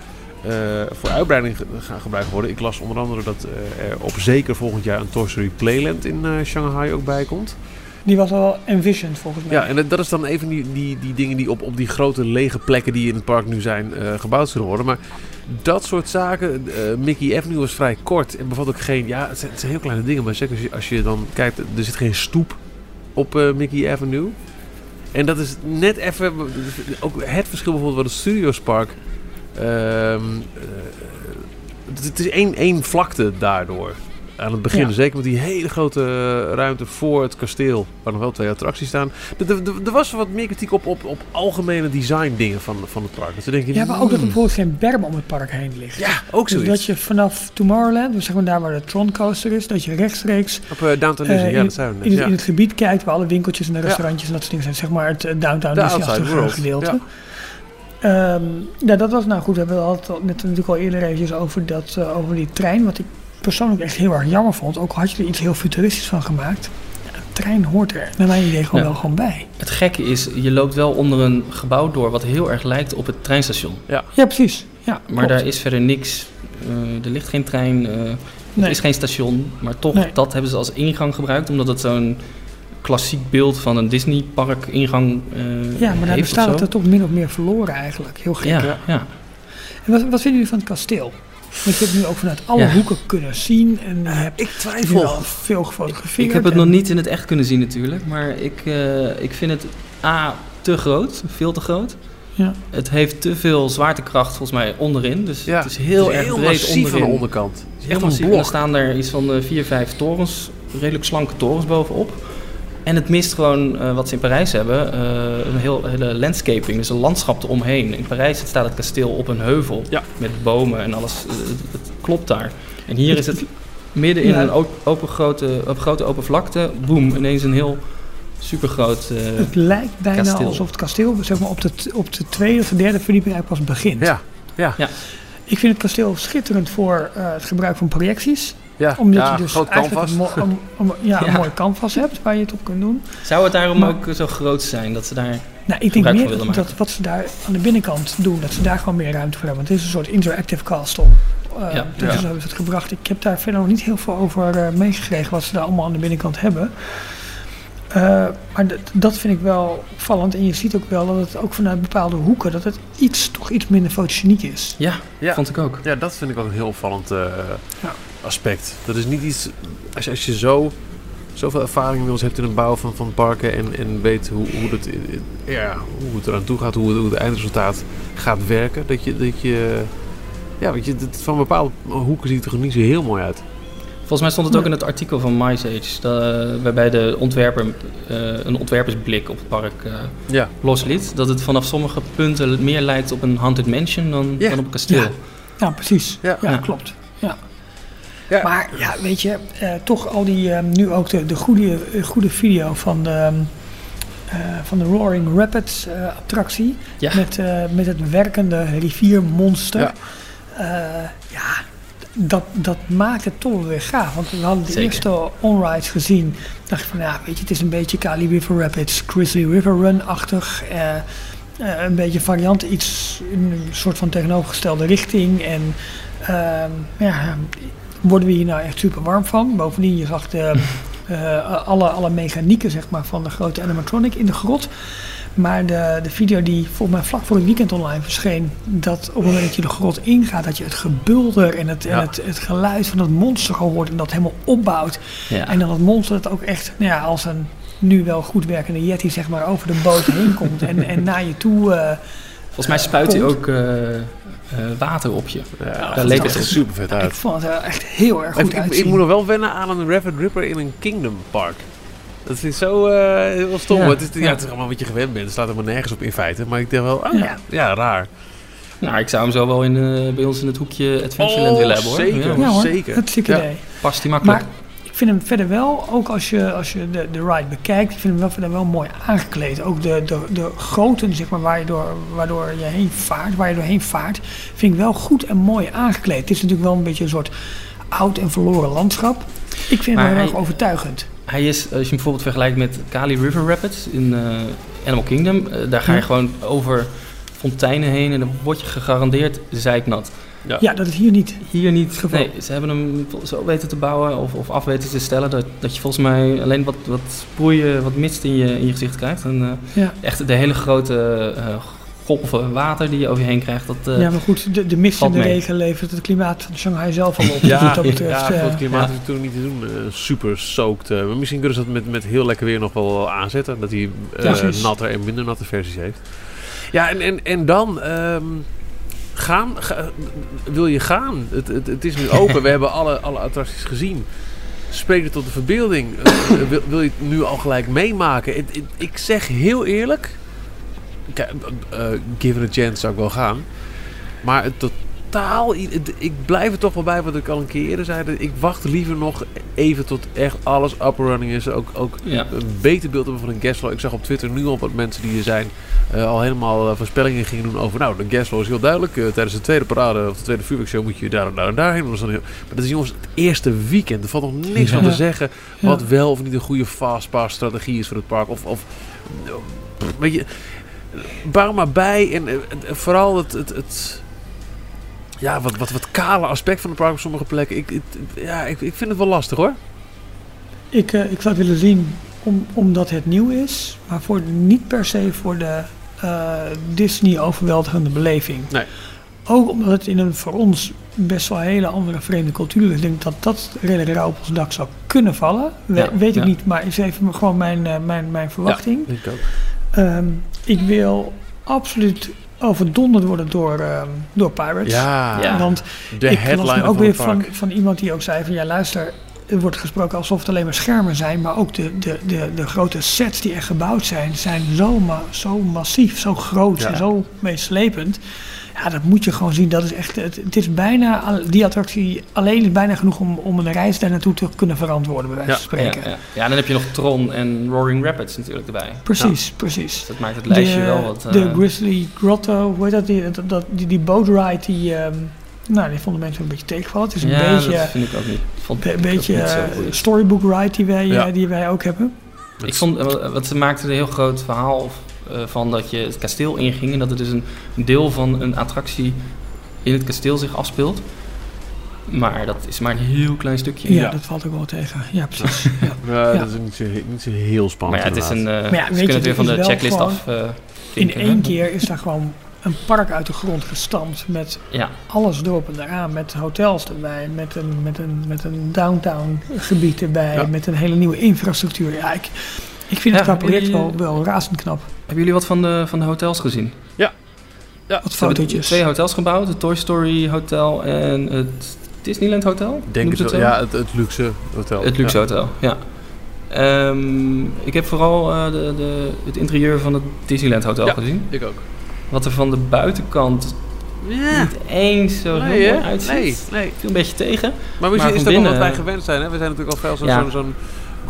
Uh, voor uitbreiding gaan gebruikt worden. Ik las onder andere dat uh, er op zeker volgend jaar een Toy Story Playland in uh, Shanghai ook bij komt. Die was al envisioned volgens mij. Ja, en dat, dat is dan even die, die, die dingen die op, op die grote lege plekken die in het park nu zijn uh, gebouwd zullen worden. Maar dat soort zaken, uh, Mickey Avenue was vrij kort en bevat ook geen, ja het zijn, het zijn heel kleine dingen, maar zeker als je, als je dan kijkt, er zit geen stoep op uh, Mickey Avenue. En dat is net even, ook het verschil bijvoorbeeld wat het Studiospark. Um, uh, het is één, één vlakte daardoor. aan het begin. Ja. Zeker met die hele grote ruimte voor het kasteel, waar nog wel twee attracties staan. Er was wat meer kritiek op, op, op algemene design dingen van, van het park. Dus dan denk je, ja, maar ook dat er bijvoorbeeld geen berm om het park heen ligt. Ja, ook zoiets. Dus dat je vanaf Tomorrowland, dus zeg maar daar waar de Tron coaster is, dat je rechtstreeks op uh, Downtown Disney, uh, ja, dat zijn we net. In, ja. in het gebied kijkt waar alle winkeltjes en de restaurantjes ja. en dat soort dingen zijn. Zeg maar het uh, Downtown Disney-achtige gedeelte. Ja. Um, ja, dat was nou goed. We hebben het al, net natuurlijk al eerder eventjes over, dat, uh, over die trein. Wat ik persoonlijk echt heel erg jammer vond. Ook al had je er iets heel futuristisch van gemaakt. Ja, een trein hoort er naar mijn idee gewoon ja. wel gewoon bij. Het gekke is, je loopt wel onder een gebouw door wat heel erg lijkt op het treinstation. Ja, ja precies. Ja, maar klopt. Daar is verder niks. Uh, er ligt geen trein. Uh, er nee. is geen station. Maar toch, nee. dat hebben ze als ingang gebruikt. Omdat het zo'n klassiek beeld van een Disneypark ingang uh, Ja, maar daar staat het toch min of meer verloren eigenlijk. Heel gek. Ja, ja. Ja. En wat, wat vinden jullie van het kasteel? Want je hebt nu ook vanuit alle ja. hoeken kunnen zien. En je hebt ik twijfel. Al veel gefotografeerd. Ik heb het nog niet in het echt kunnen zien natuurlijk. Maar ik, uh, ik vind het A, te groot. Veel te groot. Ja. Het heeft te veel zwaartekracht volgens mij onderin. Dus ja. het is heel, het is erg heel breed massief onderin. Aan de onderkant. Echt een massief. En dan staan er iets van uh, vier, vijf torens. Redelijk slanke torens bovenop. En het mist gewoon uh, wat ze in Parijs hebben, uh, een heel, hele landscaping, dus een landschap eromheen. In Parijs staat het kasteel op een heuvel ja. met bomen en alles, uh, het, het klopt daar. En hier is het midden in ja. een open grote, op grote open vlakte, boem, ineens een heel supergroot uh, Het lijkt bijna kasteel. Alsof het kasteel zeg maar, op, de, op de tweede of de derde verdieping pas begint. Ja. Ja. Ja. Ik vind het kasteel schitterend voor uh, het gebruik van projecties. Ja, omdat ja, je dus eigenlijk een, mo- een, een, ja, een ja. mooi canvas hebt waar je het op kunt doen. Zou het daarom maar, ook zo groot zijn dat ze daar nou, ik denk meer dat, dat wat ze daar aan de binnenkant doen, dat ze daar gewoon meer ruimte voor hebben. Want het is een soort interactive castle. Uh, ja, dus ja. hebben ze het gebracht. Ik heb daar verder nog niet heel veel over uh, meegekregen wat ze daar allemaal aan de binnenkant hebben. Uh, maar d- dat vind ik wel opvallend. En je ziet ook wel dat het ook vanuit bepaalde hoeken... dat het iets, toch iets minder fotogeniek is. Ja, ja, vond ik ook. Ja, dat vind ik ook een heel opvallend uh, ja. aspect. Dat is niet iets... Als je, als je zo, zoveel ervaring inmiddels hebt in het bouwen van, van parken... en, en weet hoe, hoe, het, ja, hoe het eraan toe gaat, hoe het, hoe het eindresultaat gaat werken... dat je, dat je, ja, weet je dat van bepaalde hoeken ziet er gewoon niet zo heel mooi uit. Volgens mij stond het ook in het artikel van MySage, uh, waarbij de ontwerper uh, een ontwerpersblik op het park uh, ja. losliet. Dat het vanaf sommige punten meer lijkt op een haunted mansion dan, yeah. dan op een kasteel. Ja, ja precies. Ja, ja, ja. klopt. Ja. Ja. Maar ja, weet je, uh, toch al die, uh, nu ook de, de goede, uh, goede video van de, uh, van de Roaring Rapids uh, attractie. Ja. Met, uh, met het werkende riviermonster. Ja. Uh, ja. Dat, dat maakt het toch weer gaaf. Want we hadden de Zeker. eerste onrides gezien. Dacht ik van, ja, weet je, het is een beetje Kali River Rapids, Grizzly River Run-achtig. Eh, eh, een beetje variant, iets een soort van tegenovergestelde richting. En eh, ja, worden we hier nou echt super warm van. Bovendien, je zag de, eh, alle, alle mechanieken zeg maar, van de grote animatronic in de grot. Maar de, de video die volgens mij vlak voor het weekend online verscheen... dat op het moment dat je de grot ingaat... dat je het gebulder en het, ja. en het, het geluid van het monster hoort... en dat helemaal opbouwt. Ja. En dan het monster dat ook echt nou ja, als een nu wel goed werkende yeti... zeg maar over de boot heen komt en, en naar je toe uh, Volgens mij spuit hij ook... Uh... Uh, water op je. Ja, ja, daar leek het echt super vet uit. Ik vond het echt heel erg goed ik, uitzien. Ik, ik moet nog wel wennen aan een Rabbit Ripper in een Kingdom Park. Dat is zo uh, heel stom. Ja, het, is, ja, ja. het is allemaal wat je gewend bent. Het staat helemaal nergens op in feite. Maar ik denk wel, ah, ja. ja, raar. Nou, ik zou hem zo wel in, uh, bij ons in het hoekje Adventureland oh, willen hebben, hoor. Zeker, ja, ja, hoor. Zeker. Het zieke ja. idee. Past die makkelijk. Maar ik vind hem verder wel, ook als je, als je de, de ride bekijkt, ik vind hem wel verder wel mooi aangekleed. Ook de, de, de goten, zeg maar, waar je door, waardoor je heen vaart, waar je doorheen vaart, vind ik wel goed en mooi aangekleed. Het is natuurlijk wel een beetje een soort oud en verloren landschap. Ik vind maar hem wel heel erg overtuigend. Hij is, als je hem bijvoorbeeld vergelijkt met Kali River Rapids in uh, Animal Kingdom, uh, daar ga je hm. gewoon over fonteinen heen en dan word je gegarandeerd zeiknat. Ja. ja, dat is hier niet. Hier niet. Nee, ze hebben hem zo weten te bouwen of, of af weten te stellen dat, dat je volgens mij alleen wat, wat sproeien, wat mist in je, in je gezicht krijgt. En uh, ja. echt de hele grote uh, golven water die je over je heen krijgt. Dat, uh, ja, maar goed, de, de mist en de regen levert het klimaat van Shanghai zelf al op. ja, dus dat betreft, ja, uh, het klimaat ja. is natuurlijk niet te doen. Uh, super soaked. Uh, maar misschien kunnen ze dat met, met heel lekker weer nog wel aanzetten. Dat hij uh, ja, natter en minder natte versies heeft. Ja, en, en, en dan... Um, Gaan, ga, wil je gaan? Het, het, het is nu open. We hebben alle, alle attracties gezien. Spreken tot de verbeelding. Uh, wil, wil je het nu al gelijk meemaken? It, it, ik zeg heel eerlijk... Kijk, uh, give it a chance zou ik wel gaan. Maar het totaal... Het, ik blijf er toch wel bij wat ik al een keer eerder zei. Ik wacht liever nog even tot echt alles up and running is. Ook, ook ja. een beter beeld hebben van een guestflow. Ik zag op Twitter nu al wat mensen die er zijn... Uh, al helemaal uh, voorspellingen gingen doen over... Nou, de guestflow is heel duidelijk. Uh, tijdens de tweede parade of de tweede vuurwerkshow moet je daar en daar en daarheen. Maar dat is jongens het eerste weekend. Er valt nog niks ja. aan te zeggen... wat ja. wel of niet een goede fastpass-strategie is voor het park. Of... of weet je... Bouw maar bij en, en, en vooral het, het, het ja, wat, wat, wat kale aspect van het park op sommige plekken. Ik, het, ja, ik, ik vind het wel lastig hoor. Ik, uh, ik zou het willen zien om, omdat het nieuw is, maar voor, niet per se voor de uh, Disney-overweldigende beleving. Nee. Ook omdat het in een voor ons best wel hele andere vreemde cultuur is. Ik denk dat dat redelijk rauw op ons dak zou kunnen vallen. We, ja, weet ik ja. niet, maar is even gewoon mijn, uh, mijn, mijn verwachting. Ja, ik ook. Um, ik wil absoluut overdonderd worden door, uh, door Pirates. Ja, ja. Want de ik las me ook weer van, van iemand die ook zei van... ja, luister, er wordt gesproken alsof het alleen maar schermen zijn... maar ook de, de, de, de grote sets die er gebouwd zijn... zijn zo, ma- zo massief, zo groot ja. en zo meeslepend. Ja, dat moet je gewoon zien. Dat is echt, het, het is bijna, die attractie alleen is bijna genoeg... om, om een reis daar naartoe te kunnen verantwoorden, bij wijze ja, van spreken. Ja, ja. ja, en dan heb je nog Tron en Roaring Rapids natuurlijk erbij. Precies, ja. precies. Dus dat maakt het lijstje de, wel wat... Uh... De Grizzly Grotto, hoe heet dat? Die, dat, die, die boatride, die... Um, nou, die vonden mensen een beetje tegengevallen. Het is een ja, beetje... Ja, dat vind ik ook niet. Vond be- ik beetje ook niet uh, storybook ride die wij, ja. uh, die wij ook hebben. Ik vond, uh, wat ze maakten een heel groot verhaal... van dat je het kasteel inging en dat het dus een deel van een attractie in het kasteel zich afspeelt. Maar dat is maar een heel klein stukje. Ja, ja. dat valt ook wel tegen. Ja, precies. Ja. Ja, ja. Dat is niet zo, niet zo heel spannend. Maar ja, het inderdaad. is een... Uh, ja, ze kunnen het weer van de checklist af... Uh, in één hè? keer is daar gewoon een park uit de grond gestampt met ja. alles erop en eraan, met hotels erbij, met een, met een, met een downtown gebied erbij, ja. met een hele nieuwe infrastructuur. Ja, ik... Ik vind ja, het qua project wel, wel razend knap. Hebben jullie wat van de, van de hotels gezien? Ja. ja. Wat fotootjes. Twee hotels gebouwd. Het Toy Story Hotel en het Disneyland Hotel. Denk het wel. Het ja, het, het luxe hotel. Het luxe ja. hotel, ja. Um, ik heb vooral uh, de, de, het interieur van het Disneyland Hotel ja, gezien. Ik ook. Wat er van de buitenkant ja. niet eens zo nee, heel mooi uitziet. Nee, nee. Ik viel een beetje tegen. Maar misschien is dat binnen... omdat wij gewend zijn. Hè? We zijn natuurlijk al veel zo'n... Ja. zo'n, zo'n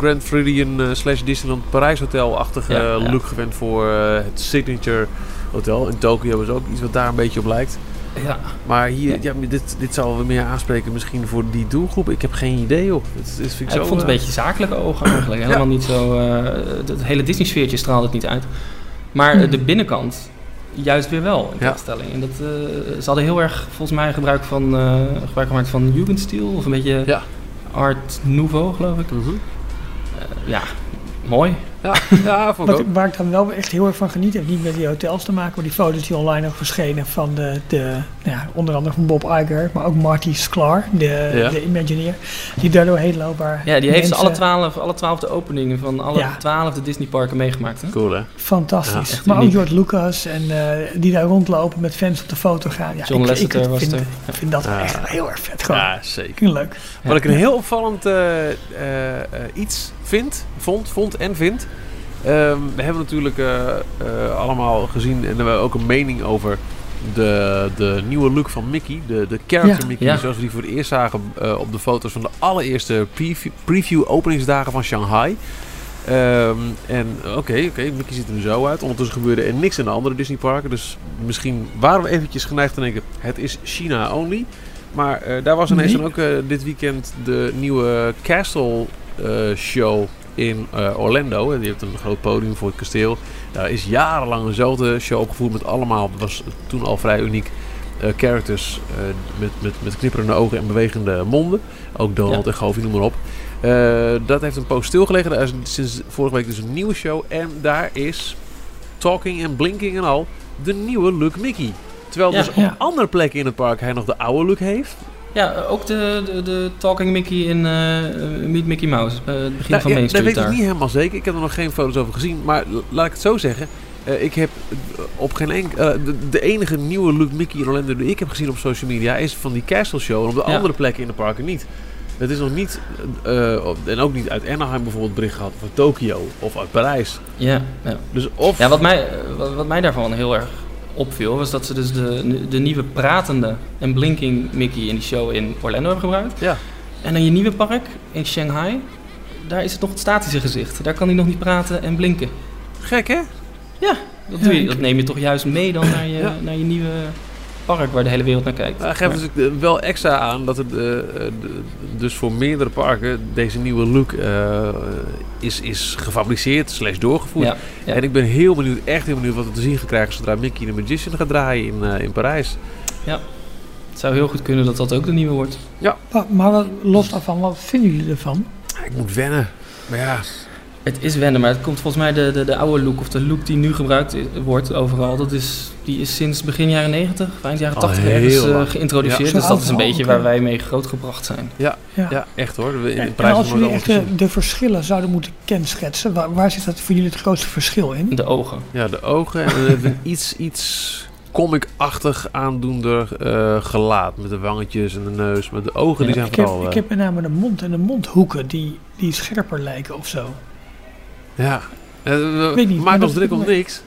Grand Floridian uh, slash Disneyland Parijs Hotel-achtige ja, ja. look gewend voor uh, het Signature Hotel. In Tokio hebben ze ook iets wat daar een beetje op lijkt. Ja. Maar hier, ja. Ja, dit, dit zal we meer aanspreken misschien voor die doelgroep. Ik heb geen idee, joh. Het, het vind ik, ja, zo, ik vond het uh, een beetje zakelijke ogen eigenlijk. Helemaal ja. niet zo... Uh, het hele Disney-sfeertje straalde het niet uit. Maar mm. de binnenkant juist weer wel in tegenstelling. Ja. En dat, uh, ze hadden heel erg volgens mij gebruik, van, uh, gebruik gemaakt van Jugendstil. Of een beetje ja. Art Nouveau, geloof ik. Mm-hmm. Ja, mooi. Ja, ja, wat, waar ik dan wel echt heel erg van geniet, heeft niet met die hotels te maken, maar die foto's die online ook verschenen van de, de ja, onder andere van Bob Iger, maar ook Marty Sklar, de, ja. de Imagineer, die daardoor heen loopt. Ja, die mensen, heeft ze alle twaalf, alle twaalf de openingen van alle ja. twaalf de Disneyparken meegemaakt. Hè? Cool, hè? Fantastisch. Ja, maar uniek. Ook George Lucas en uh, die daar rondlopen met fans op de foto gaan. Ja, John ik, Lasseter ik was vind, er. Ik vind dat ah. echt heel erg vet. Gewoon. Ja, zeker. Leuk. Ja. Wat ik een heel opvallend uh, uh, uh, iets vind, vond, vond en vind. Um, we hebben natuurlijk uh, uh, allemaal gezien en hebben ook een mening over de, de nieuwe look van Mickey. De, de character ja, Mickey, ja. zoals we die voor het eerst zagen uh, op de foto's van de allereerste preview, preview openingsdagen van Shanghai. Um, en oké, okay, okay, Mickey ziet er zo uit. Ondertussen gebeurde er niks in de andere Disneyparken. Dus misschien waren we eventjes geneigd te denken, het is China only. Maar uh, daar was ineens nee. dan ook uh, dit weekend de nieuwe Castle uh, show in uh, Orlando. En die heeft een groot podium voor het kasteel. Daar is jarenlang dezelfde show opgevoerd met allemaal, dat was toen al vrij uniek, uh, characters uh, met, met, met knipperende ogen en bewegende monden. Ook Donald ja. en Goofy, noem maar op. Uh, dat heeft een poos stilgelegen. Daar is sinds vorige week dus een nieuwe show. En daar is, talking en blinking en al, de nieuwe look Mickey. Terwijl ja, dus ja. op andere plekken in het park hij nog de oude look heeft. Ja, ook de, de, de Talking Mickey in uh, Meet Mickey Mouse. Uh, het begin nou, van ja, Main Street daar. Dat weet ik niet helemaal zeker. Ik heb er nog geen foto's over gezien. Maar l- laat ik het zo zeggen. Uh, ik heb op geen enkel... Uh, de, de enige nieuwe Luke, Mickey en Orlando die ik heb gezien op social media is van die Castle Show. En op de ja. andere plekken in de parken niet. Het is nog niet... Uh, en ook niet uit Anaheim bijvoorbeeld bericht gehad. Of uit Tokio. Of uit Parijs. Ja. ja. Dus of... Ja, wat mij, wat, wat mij daarvan heel erg opviel was dat ze dus de, de nieuwe pratende en blinking Mickey in die show in Orlando hebben gebruikt. Ja. En dan je nieuwe park in Shanghai, daar is het nog het statische gezicht. Daar kan hij nog niet praten en blinken. Gek, hè? Ja, dat, doe je, dat neem je toch juist mee dan naar je, ja. naar je nieuwe park waar de hele wereld naar kijkt. Nou, geeft maar. Dus wel extra aan dat het uh, de, dus voor meerdere parken deze nieuwe look uh, is, is gefabriceerd slash doorgevoerd. Ja, ja. En ik ben heel benieuwd, echt heel benieuwd wat we te zien gaan krijgen zodra Mickey de Magician gaat draaien in, uh, in Parijs. Ja. Het zou heel goed kunnen dat dat ook de nieuwe wordt. Ja. Maar los daarvan, wat vinden jullie ervan? Ik moet wennen. Maar ja... Het is wennen, maar het komt volgens mij de, de, de oude look... of de look die nu gebruikt is, wordt overal... Dat is, die is sinds begin jaren negentig, eind jaren tachtig... Oh, ergens uh, geïntroduceerd. Ja. Dus dat is een beetje waar wij mee grootgebracht zijn. Ja, ja. ja echt hoor. In de en, en als jullie echt de, de verschillen zouden moeten kenschetsen... Waar, waar zit dat voor jullie het grootste verschil in? De ogen. Ja, de ogen. En dan hebben we iets... iets... comic-achtig aandoender uh, gelaat met de wangetjes en de neus, met de ogen ja, die zijn ik vooral... Heb, uh, ik heb met name de mond en de mondhoeken die, die scherper lijken of zo. Ja, uh, Weet niet, maakt ons druk om niks.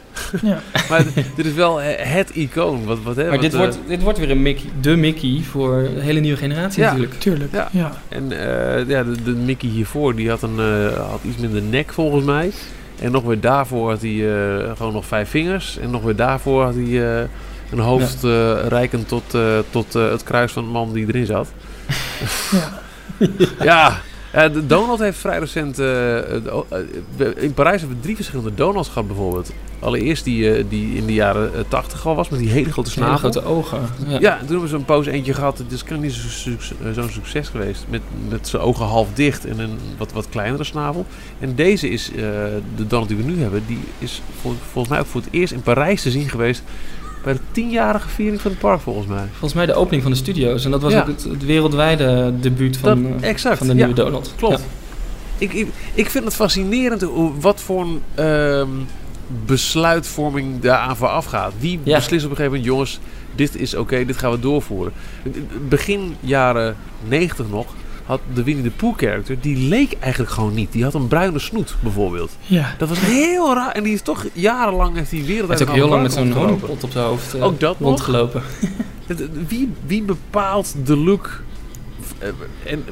Ja. Maar d- dit is wel het icoon. Wat, wat, hè, maar wat, dit, uh, wordt, dit wordt weer een Mickey, de Mickey voor een hele nieuwe generatie ja, natuurlijk. Tuurlijk. Ja. Ja. En uh, ja, de, de Mickey hiervoor die had, een, uh, had iets minder nek volgens mij. En nog weer daarvoor had hij uh, gewoon nog vijf vingers. En nog weer daarvoor had hij uh, een hoofd ja. uh, reikend tot, uh, tot uh, het kruis van de man die erin zat. ja. ja. ja de Donald heeft vrij recent... Uh, de, uh, in Parijs hebben we drie verschillende Donalds gehad bijvoorbeeld. Allereerst die, uh, die in de jaren tachtig al was met die hele grote snavel. Hele grote ogen. Ja. ja, toen hebben we zo'n poos eentje gehad. Het is niet zo succes, zo'n succes geweest. Met, met zijn ogen half dicht en een wat, wat kleinere snavel. En deze is, uh, de Donald die we nu hebben, die is vol, volgens mij ook voor het eerst in Parijs te zien geweest. Bij de tienjarige viering van het park volgens mij. Volgens mij de opening van de studio's. En dat was ja. ook het, het wereldwijde debuut van, dat, exact, van de nieuwe ja, Donald. Klopt. Ja. Ik, ik, ik vind het fascinerend wat voor een... Um, besluitvorming daaraan vooraf gaat. Wie ja. beslist op een gegeven moment, jongens, dit is oké, okay, dit gaan we doorvoeren. Begin jaren negentig nog had de Winnie de Pooh character, die leek eigenlijk gewoon niet. Die had een bruine snoet bijvoorbeeld. Ja. Dat was heel raar. En die is toch jarenlang heeft die wereld. Hij is ook heel lang met zo'n honingpot op zijn hoofd uh, ook dat rondgelopen. wie, wie bepaalt de look? En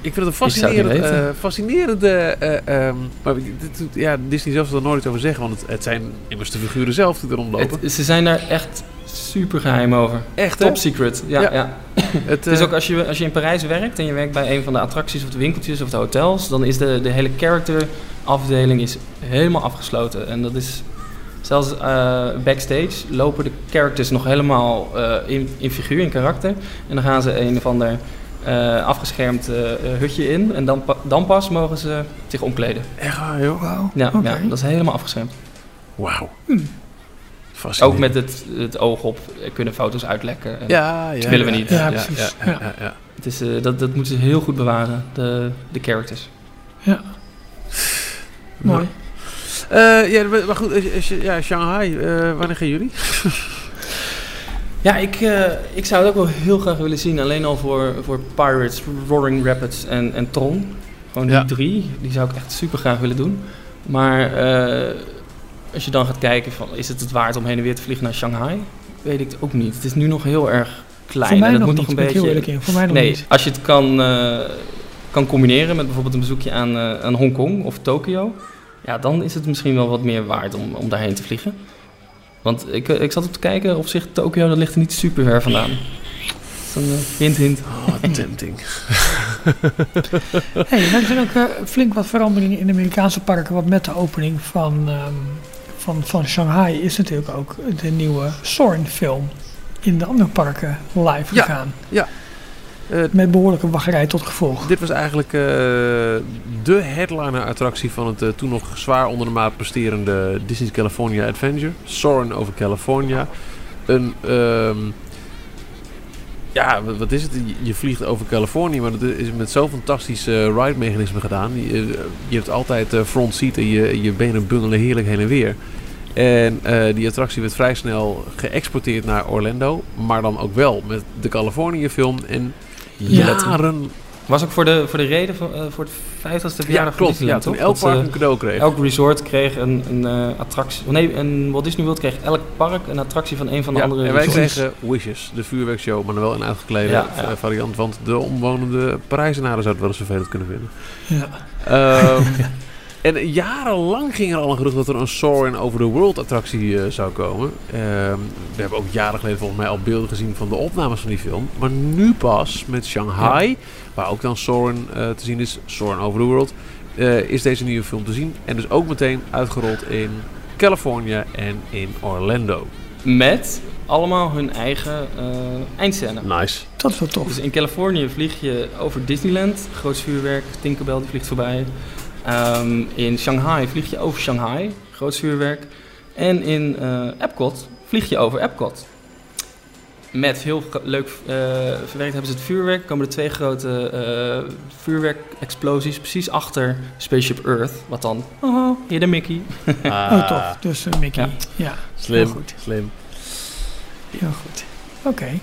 ik vind het een fascinerende... Uh, fascinerende uh, um, maar dit, ja, Disney zelf zal er nooit over zeggen, want het, het zijn immers de figuren zelf die er rondlopen. Het, ze zijn daar echt super geheim over. Echt, Top hè? secret. Ja, ja. ja. Het, uh, het is ook als je, als je in Parijs werkt en je werkt bij een van de attracties of de winkeltjes of de hotels, dan is de, de hele characterafdeling is helemaal afgesloten. En dat is... Zelfs uh, backstage lopen de characters nog helemaal uh, in, in figuur, in karakter. En dan gaan ze een of ander... Uh, afgeschermd uh, hutje in en dan, pa- dan pas mogen ze zich omkleden. Echt waar, joh? Wow. Ja, okay. ja, dat is helemaal afgeschermd. Wauw. Hm. Ook met het, het oog op kunnen foto's uitlekken. Ja, ja, dat willen we ja, niet. Ja, ja, precies. Ja, ja, ja, ja. Het is, uh, dat, dat moeten ze heel goed bewaren, de, de characters. Ja. Mooi. Nou. Uh, ja, maar goed, ja, Shanghai, uh, wanneer gaan jullie? Ja, ik, uh, ik zou het ook wel heel graag willen zien. Alleen al voor, voor Pirates, Roaring Rapids en, en Tron. Gewoon die ja. drie. Die zou ik echt super graag willen doen. Maar uh, als je dan gaat kijken, van, is het het waard om heen en weer te vliegen naar Shanghai? Weet ik het ook niet. Het is nu nog heel erg klein. Voor mij en dat nog moet niet, nog een beetje, heel eerlijk in. Voor mij nog nee, niet. Als je het kan, uh, kan combineren met bijvoorbeeld een bezoekje aan, uh, aan Hongkong of Tokio. Ja, dan is het misschien wel wat meer waard om, om daarheen te vliegen. Want ik, ik zat op te kijken, op zich Tokio, dat ligt er niet super ver vandaan. Dat is een uh, hint, hint. Oh, tempting. Hey, er zijn ook uh, flink wat veranderingen in de Amerikaanse parken. Want met de opening van, um, van, van Shanghai is natuurlijk ook de nieuwe Soren-film in de andere parken live ja, gegaan. Ja. Uh, met behoorlijke wachtrij tot gevolg. Dit was eigenlijk uh, de headliner-attractie van het uh, toen nog zwaar onder de maat presterende Disney's California Adventure. Soarin' over California. Een, um, ja, wat is het? Je vliegt over Californië, maar dat is met zo'n fantastisch uh, ride-mechanisme gedaan. Je, je hebt altijd uh, front seat en je, je benen bungelen heerlijk heen en weer. En uh, die attractie werd vrij snel geëxporteerd naar Orlando. Maar dan ook wel met de Californië film. En jaren... Ja. Was ook voor de, voor de reden van, uh, voor het vijftigste verjaardag van Disneyland, toch? Ja, klopt. Ja, toen elk park uh, een cadeau kreeg. Elk resort kreeg een, een uh, attractie... Nee, een Walt Disney World kreeg elk park een attractie van een van de ja, andere en resorts. En wij kregen Wishes, de vuurwerkshow, maar dan wel een uitgeklede ja, ja. variant. Want de omwonende Parijzenaren zouden het wel eens vervelend kunnen vinden. Ja. Um, en jarenlang ging er al een gerucht dat er een Soarin' Over the World attractie uh, zou komen. Um, we hebben ook jaren geleden volgens mij al beelden gezien van de opnames van die film. Maar nu pas, met Shanghai... Ja. Waar ook dan Soarin' uh, te zien is, Soarin' Over the World, uh, is deze nieuwe film te zien. En dus ook meteen uitgerold in Californië en in Orlando. Met allemaal hun eigen uh, eindscène. Nice. Dat is wel tof. Dus in Californië vlieg je over Disneyland, groot vuurwerk, Tinkerbell die vliegt voorbij. Um, in Shanghai vlieg je over Shanghai, groot vuurwerk. En in uh, Epcot vlieg je over Epcot. Met heel leuk uh, verwerkt hebben ze het vuurwerk. Komen er twee grote uh, vuurwerkexplosies precies achter Spaceship Earth. Wat dan? Oh, hier de Mickey. Ah. Oh, tof. Dus uh, Mickey. Ja. ja. Slim. Heel goed. Slim. Heel goed. Oké. Okay.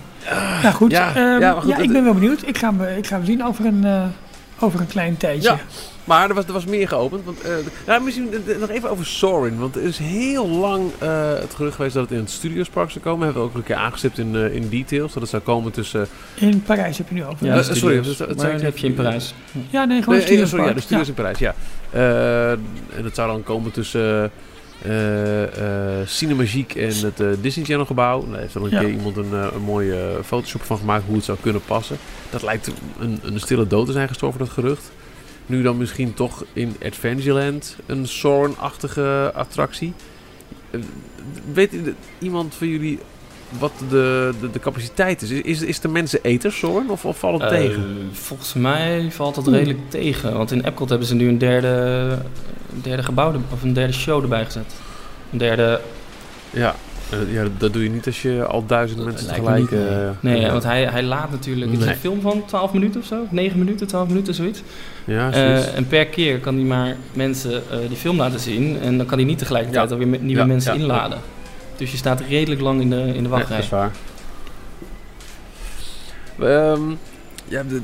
Uh, nou goed. Ja, um, ja, goed ja, ik ben wel benieuwd. Ik ga hem, ik ga hem zien over een, uh, over een klein tijdje. Ja. Maar er was, er was meer geopend. Want, uh, nou, misschien uh, nog even over Soarin'. Want er is heel lang uh, het gerucht geweest dat het in het Studiospark zou komen. We hebben ook een keer aangestipt in, uh, in D-Tales. Dat het zou komen tussen... Uh, in Parijs heb je nu over. Ja, uh, sorry. Het, het maar heb je in Parijs. Ja, nee, gewoon nee, Studiospark. Sorry, ja, de Studios ja. in Parijs, ja. Uh, en dat zou dan komen tussen uh, uh, Cinemagique en het uh, Disney Channel gebouw. Daar heeft wel een ja. keer iemand een, uh, een mooie uh, Photoshop van gemaakt hoe het zou kunnen passen. Dat lijkt een, een stille dood te zijn gestorven, dat gerucht. Nu dan misschien toch in Adventureland een Soarin'-achtige attractie. Weet iemand van jullie wat de, de, de capaciteit is? Is, is de mensen eters, Soarin', of, of valt het uh, tegen? Volgens mij valt het redelijk Oeh. tegen. Want in Epcot hebben ze nu een derde, derde gebouw of een derde show erbij gezet. Een derde... Ja. Ja, dat doe je niet als je al duizend dat mensen tegelijk... Niet, uh, nee, ja, want hij, hij laat natuurlijk... Het nee. is een film van twaalf minuten of zo? negen minuten, twaalf minuten, zoiets. Ja, zoiets. Uh, en per keer kan hij maar mensen uh, die film laten zien. En dan kan hij niet tegelijkertijd ja. alweer met nieuwe ja, mensen ja, inladen. Ja. Dus je staat redelijk lang in de, in de wachtrij. Ja, dat is waar. Um, ja, de, de,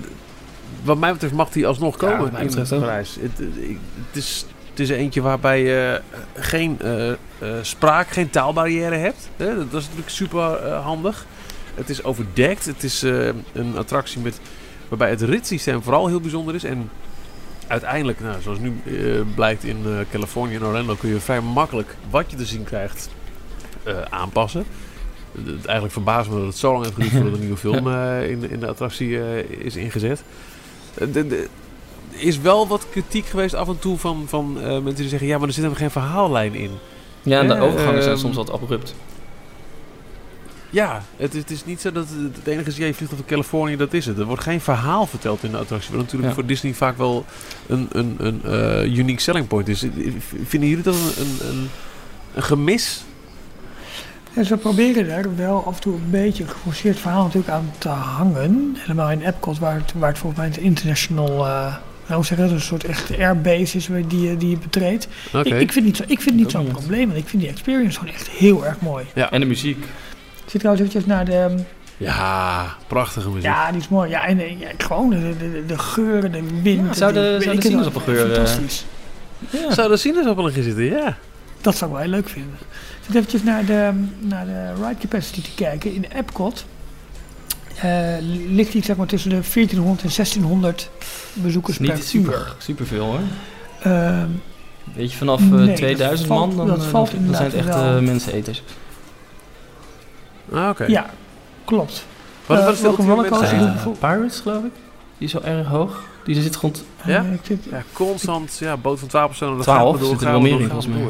wat mij betreft mag hij alsnog komen. Ja, wat mij betreft ook. Het, het is... Het is eentje waarbij je geen uh, uh, spraak, geen taalbarrière hebt. Hè? Dat is natuurlijk super uh, handig. Het is overdekt. Het is uh, een attractie met, waarbij het ritssysteem vooral heel bijzonder is. En uiteindelijk, nou, zoals nu uh, blijkt in uh, Californië en Orlando, kun je vrij makkelijk wat je te zien krijgt uh, aanpassen. Uh, eigenlijk verbaast me dat het zo lang heeft geduurd voordat een nieuwe film uh, in, in de attractie uh, is ingezet. Uh, de, de, is wel wat kritiek geweest af en toe van, van uh, mensen die zeggen... ja, maar er zit helemaal geen verhaallijn in. Ja, en de uh, overgangen zijn uh, soms wat abrupt. Ja, het is, het is niet zo dat het, het enige is... ja, je vliegt over Californië, dat is het. Er wordt geen verhaal verteld in de attractie. Wat natuurlijk ja. voor Disney vaak wel een, een, een uh, unique selling point is. Vinden jullie dat een, een, een, een gemis? Ja, ze proberen daar wel af en toe een beetje een geforceerd verhaal natuurlijk aan te hangen. Helemaal in Epcot, waar het, waar het volgens mij het international... Uh, Nou, zeg dat een soort echt airbase is die, die je betreedt. Okay. Ik, ik vind niet zo, ik vind niet zo'n probleem, want ik vind die experience gewoon echt heel erg mooi. Ja. En de muziek. Ik zit trouwens eventjes naar de... Ja, prachtige muziek. Ja, die is mooi. Ja, en ja, gewoon de, de, de geuren, de wind. Ja, zou de, de, de sinaasappelgeur... Fantastisch. Ja. Zou de sinaasappel erin zitten, ja. Dat zou ik wel heel leuk vinden. Ik zit eventjes naar de, naar de ride capacity te kijken. In Epcot uh, ligt die zeg maar tussen de veertienhonderd en zestienhonderd... bezoekers niet per super, uur. Superveel hoor. Uh, Weet je, vanaf uh, nee, tweeduizend valt, man, dan, dat uh, valt dan, dan zijn het echt uh, menseneters. Ah, oké. Okay. Ja, klopt. Wat, uh, wat is de ultieme mensen? Pirates, geloof ik. Die is wel erg hoog. Die zit rond... Ja, uh, ik ja constant, ik, ja, boot van twaalf personen. twaalf, zit er wel meer in, volgens mij.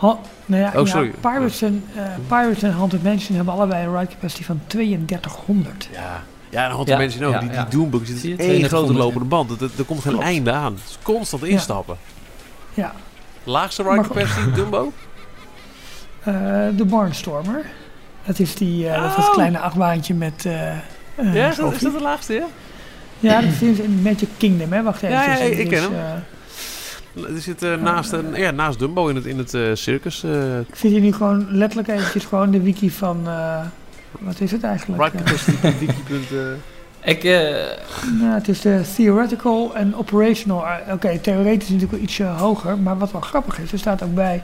Oh, nou ja, oh, sorry. Ja, Pirates, oh. en, uh, Pirates en Haunted Mansion hebben allebei een ride capacity van tweeëndertighonderd. Ja. Ja, en dan had ja, mensen ook. Ja, die, die ja. Doombook zit in één grote lopende band. Er, er komt geen Klopt. einde aan. Dus constant instappen. Ja. ja. Laagste ride capacity, Dumbo? Uh, de Barnstormer. Dat is die, uh, oh. dat is dat kleine achtbaantje met... Uh, uh, ja, is dat, is dat de laagste, ja? Ja, dat is in Magic Kingdom, hè? Wacht even. Ja, ja, ja ik dus, ken hem. Uh, Die zit uh, naast, een, ja, naast Dumbo in het, in het uh, circus. Uh. Ik zit hier nu gewoon letterlijk eventjes gewoon de wiki van... Uh, wat is het eigenlijk? Right, uh. Ik, uh... nou, het is de theoretical en operational. Oké, okay, theoretisch is natuurlijk wel ietsje hoger. Maar wat wel grappig is, er staat ook bij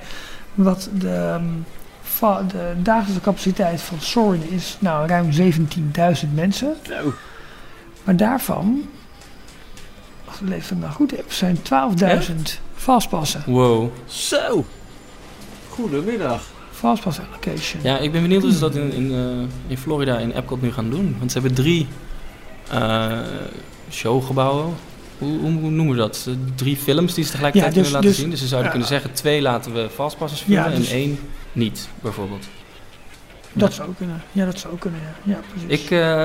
wat de, um, va- de dagelijkse capaciteit van Soarin' is. Nou, ruim zeventienduizend mensen. No. Maar daarvan... Leef het nou goed, er zijn twaalfduizend fastpassen. Wow. Zo! Goedemiddag. Fastpass allocation. Ja, ik ben benieuwd hoe ze dat in, in, uh, in Florida, in Epcot nu gaan doen. Want ze hebben drie uh, showgebouwen. Hoe, hoe noemen we dat? Drie films die ze tegelijkertijd ja, dus, kunnen laten dus, zien. Dus ze zouden ja. kunnen zeggen, twee laten we fastpassers vullen ja, dus, en één niet, bijvoorbeeld. Dat ja. zou ook kunnen. Ja, dat zou ook kunnen, ja. Ja, precies. Ik... Uh,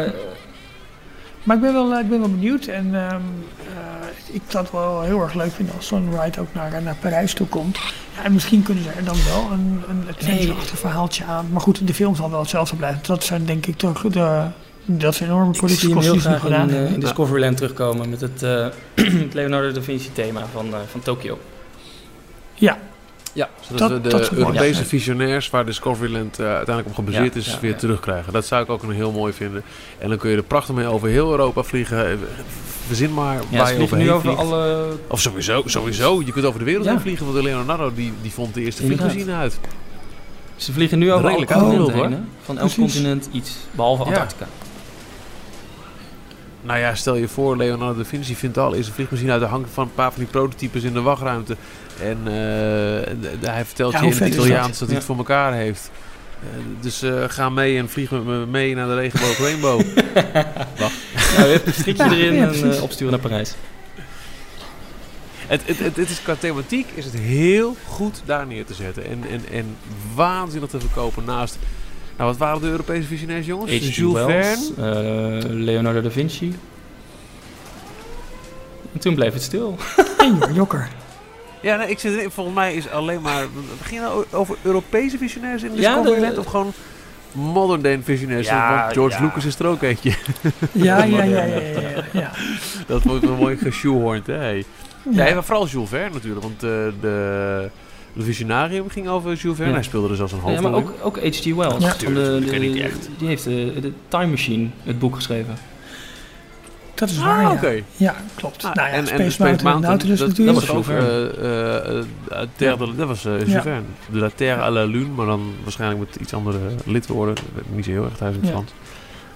Maar ik ben wel, ik ben wel benieuwd en um, uh, ik zou het wel heel erg leuk vinden als zo'n ride ook naar, naar Parijs toe komt. Ja, en misschien kunnen ze er dan wel een, een adventureachtig verhaaltje aan. Maar goed, de film zal wel hetzelfde blijven. Dat zijn denk ik toch de, dat zijn enorme productiekosten die ze gedaan hebben. In Discoveryland terugkomen met het, uh, het Leonardo da Vinci thema van, uh, van Tokio. Ja. Ja, zodat dat, we de dat Europese ja. visionairs waar Discoveryland uh, uiteindelijk op gebaseerd ja, is, ja, weer ja. terugkrijgen. Dat zou ik ook een heel mooi vinden. En dan kun je er prachtig mee over heel Europa vliegen. Verzin maar ja, waar je overheen nu over vliegt. Alle... Of sowieso, sowieso, je kunt over de wereld ja. heen vliegen. Want Leonardo die, die vond de eerste vliegmachine uit. Ze vliegen nu over elk continent heen, hè? Van elk continent iets, behalve Antarctica. Ja. Nou ja, stel je voor, Leonardo da Vinci vindt al is een vliegmachine uit de hang van een paar van die prototypes in de wachtruimte. En uh, de, de, hij vertelt ja, je in het Italiaans dat hij ja. het voor elkaar heeft. Uh, dus uh, ga mee en vlieg met me mee naar de regenboog Rainbow. Wacht. Nou, je schiet je ja, erin ja, en uh, opsturen naar Parijs. Het, het, het, het is, qua thematiek is het heel goed daar neer te zetten. En, en, en waanzinnig te verkopen naast... Nou, wat waren de Europese visionairs, jongens? H. Jules Verne, uh, Leonardo da Vinci. En toen bleef het stil. En Jokker. Ja, nee, ik zit erin. Volgens mij is alleen maar... Ging het nou over Europese visionairs in Discoveryland? Ja, de, of gewoon modern day visionairs? Ja, want George ja. Lucas is er ook eentje. Ja, ja, ja, ja, ja, ja, ja. Dat wordt wel mooi geshoehorned, hè? Ja. Ja, maar vooral Jules Verne natuurlijk, want uh, de... Het Visionarium ging over Jules Verne. Ja. Hij speelde dus als een hoofdrol. Ja, maar ook, ook H G. Wells. Ja. De, de, die, ken ik echt. Die heeft de, de Time Machine, het boek geschreven. Dat is ah, waar, ja. Okay. Ja, klopt. Ah, nou ja, en, Space en Space Mountain, dus dat, dat was over uh, uh, Terre de, dat was uh, Jules ja. Verne. De La Terre à la Lune, maar dan waarschijnlijk met iets andere lidwoorden. Niet zo heel erg thuis in het Frans.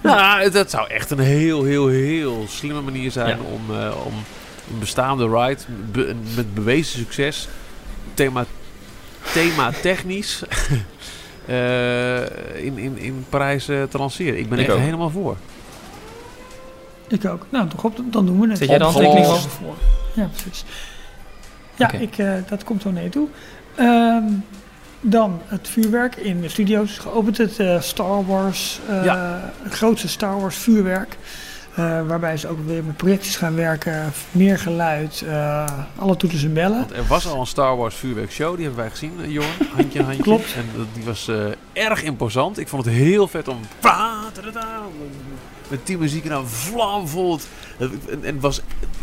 Ja. Nou, dat zou echt een heel, heel, heel slimme manier zijn ja. om, uh, om een bestaande ride be, met bewezen succes thema thema technisch uh, in, in, in Parijs uh, te lanceren. Ik ben ik echt ook. helemaal voor. Ik ook. Nou, toch op, dan doen we het. Zet jij de handtekening al voor? Ja, precies. Ja, okay. ik, uh, dat komt zo naar je toe. Um, dan het vuurwerk in de studio's. Geopend het uh, Star Wars, uh, ja. het grootste Star Wars vuurwerk. Uh, waarbij ze ook weer met projecties gaan werken, meer geluid, uh, alle toeters en bellen. Want er was al een Star Wars vuurwerkshow, die hebben wij gezien, uh, Jorn, handje in handje. Klopt. En uh, die was uh, erg imposant. Ik vond het heel vet om met die muziek en dan vlamvol. En het was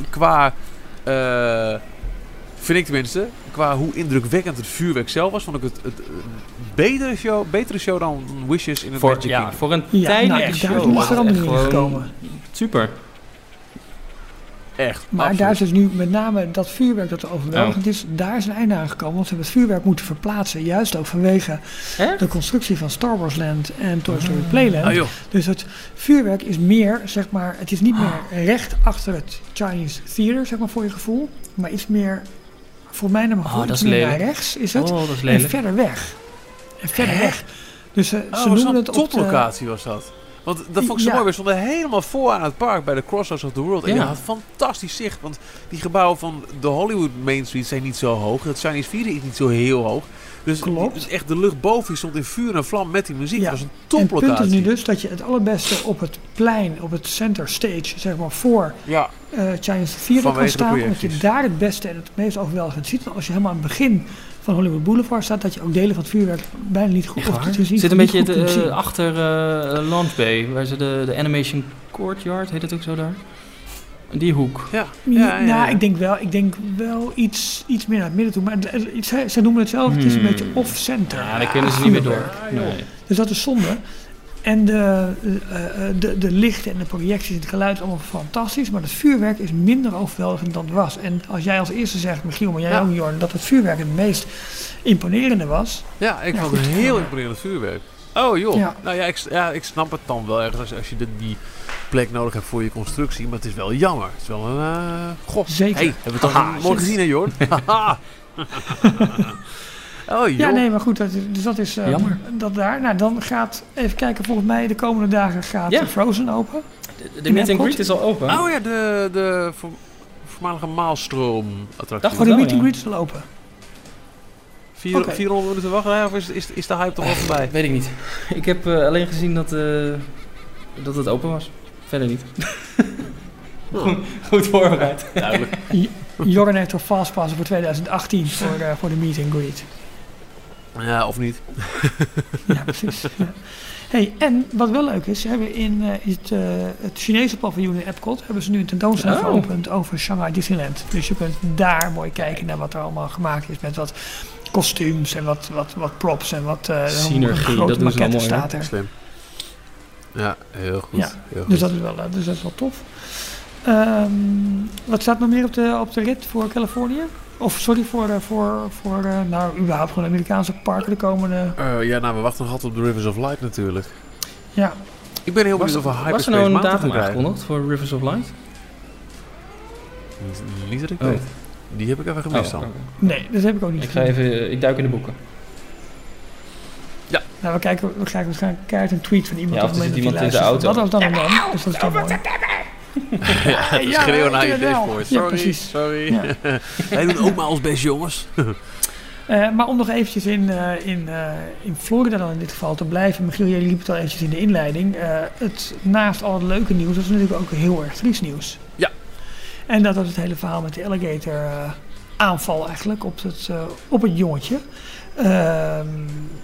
qua, uh, vind ik tenminste, qua hoe indrukwekkend het vuurwerk zelf was, vond ik het, het, het betere, show, betere show dan Wishes in het Magic Kingdom. Ja, voor een ja, tijdelijke nou, show. Daar is er allemaal niet gekomen. Super. Echt, maar absoluut. Daar is dus nu met name dat vuurwerk dat er overweldigend oh. is, daar is een einde aan gekomen. Want ze hebben het vuurwerk moeten verplaatsen. Juist ook vanwege Echt? de constructie van Star Wars Land en Toy Story mm. Playland. Oh, dus het vuurwerk is meer, zeg maar, het is niet oh. meer recht achter het Chinese Theater, zeg maar, voor je gevoel. Maar iets meer, voor mij naar mijn gevoel, oh, iets meer naar rechts is het. Oh, dat is lelijk. En verder weg. En verder Hè? weg. Dus uh, oh, ze noemen het op de... toplocatie was dat. Want dat vond ik zo ja. mooi. We stonden helemaal vooraan het park bij de Crossroads of the World. En ja. je had fantastisch zicht. Want die gebouwen van de Hollywood Main Street zijn niet zo hoog. Het Chinese Theater is niet zo heel hoog. Dus Klopt. Het is echt de lucht boven. Je stond in vuur en vlam met die muziek. Ja. Dat was een toplocatie. En het punt is nu dus dat je het allerbeste op het plein, op het center stage, zeg maar voor ja. uh, Chinese Theater kan staan. Omdat je daar het beste en het meest overweldigend ziet. Want als je helemaal aan het begin van Hollywood Boulevard staat, dat je ook delen van het vuurwerk bijna niet goed of te zien. Zit een beetje de, uh, achter uh, Launch Bay, waar ze de, de Animation Courtyard, heet het ook zo daar? Die hoek. Ja, ja, ja, ja, ja. Ik denk wel, ik denk wel iets, iets meer naar het midden toe. Maar ze, ze noemen het zelf, hmm. het is een beetje off-center. Ja, daar kunnen ze niet meer door. Nee. Nee. Dus dat is zonde. En de, de, de, de lichten en de projecties en het geluid allemaal fantastisch. Maar het vuurwerk is minder overweldigend dan het was. En als jij als eerste zegt, Michiel, maar jij ja. ook Jorn, dat het vuurwerk het meest imponerende was. Ja, ik ja, vond het heel imponerend vuurwerk. Oh joh, ja. nou ja ik, ja, ik snap het dan wel ergens als, als je de, die plek nodig hebt voor je constructie. Maar het is wel jammer. Het is wel een... Uh, goh, zeker. Hey, hebben we het al mooi gezien hè Jorn? Oh, ja, nee, maar goed, dat is, dus dat is uh, jammer. Dat daar. Nou, dan gaat, even kijken, volgens mij de komende dagen gaat yeah. Frozen open. De, de meet and greet is al open. Oh ja, de, de voor, voormalige Maalstroom-attractie. Oh, de meet and greet is al open. Vier, okay. vierhonderd minuten wachten, of is, is, is de hype toch al voorbij? Weet ik niet. Ik heb uh, alleen gezien dat, uh, dat het open was. Verder niet. Goed, goed voorbereid. Duidelijk. Jorn heeft al fastpassen voor twintig achttien voor, uh, voor de meet and greet. Ja, of niet. Ja, precies. Ja. Hey, en wat wel leuk is, ze hebben in uh, het, uh, het Chinese paviljoen in Epcot hebben ze nu een tentoonstelling oh. geopend over Shanghai Disneyland. Dus je kunt daar mooi kijken naar wat er allemaal gemaakt is met wat kostuums en wat, wat, wat props en wat uh, synergie, dat doen ze wel mooi. Staat er. Slim. Ja, heel goed. Ja, heel goed. Dus, dat is wel, dus dat is wel tof. Um, wat staat nog meer op de, op de rit voor Californië? Of sorry, voor, voor, voor uh, nou, überhaupt gewoon Amerikaanse parken de komende... Uh, ja, nou, we wachten nog altijd op de Rivers of Light natuurlijk. Ja. Ik ben heel benieuwd of we Hyperspace Mountain krijgen. Was er nou een datum aangekondigd voor Rivers of Light? Niet, niet dat ik oh. weet. Die heb ik even gemist dan. Oh, okay. Nee, dat heb ik ook niet ik ga even, Ik duik in de boeken. Ja. Nou, we kijken, we kijken waarschijnlijk keihard een tweet van iemand. Ja, of er zit iemand in de auto. Dat was dan een man, dus dat is toch mooi. Ja, het is ja, schreeuwen naar je dashboard. Sorry, ja, sorry. Ja. Wij doen ook maar ons best, jongens. uh, maar om nog eventjes in, uh, in, uh, in Florida dan in dit geval te blijven. Michiel, jij liep het al eventjes in de inleiding. Uh, het, naast al het leuke nieuws, dat is natuurlijk ook heel erg triest nieuws. Ja. En dat was het hele verhaal met de alligator uh, aanval eigenlijk op het, uh, op het jongetje. Uh,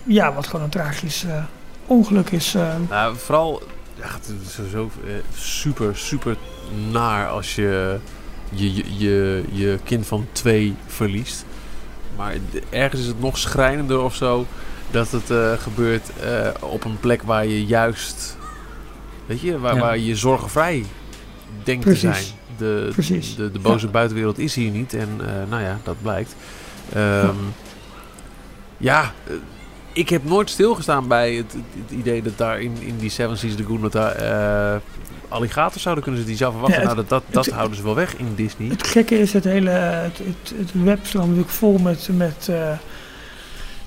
ja, wat gewoon een tragisch uh, ongeluk is. Uh. Nou, vooral... Ja, het is sowieso eh, super, super naar als je je, je, je je kind van twee verliest. Maar ergens is het nog schrijnender of zo dat het uh, gebeurt uh, op een plek waar je juist, weet je, waar, ja. waar je zorgenvrij denkt Precies. te zijn. De, Precies. de, de boze ja. buitenwereld is hier niet en uh, nou ja, dat blijkt. Um, ja... ja uh, Ik heb nooit stilgestaan bij het, het idee dat daar in, in die Seven Seas Lagoon dat daar uh, alligators zouden kunnen zitten. Die zou verwachten, ja, het, nou, dat, dat, het, dat houden ze wel weg in Disney. Het gekke is, het hele het, het, het webstroom natuurlijk vol met, met uh,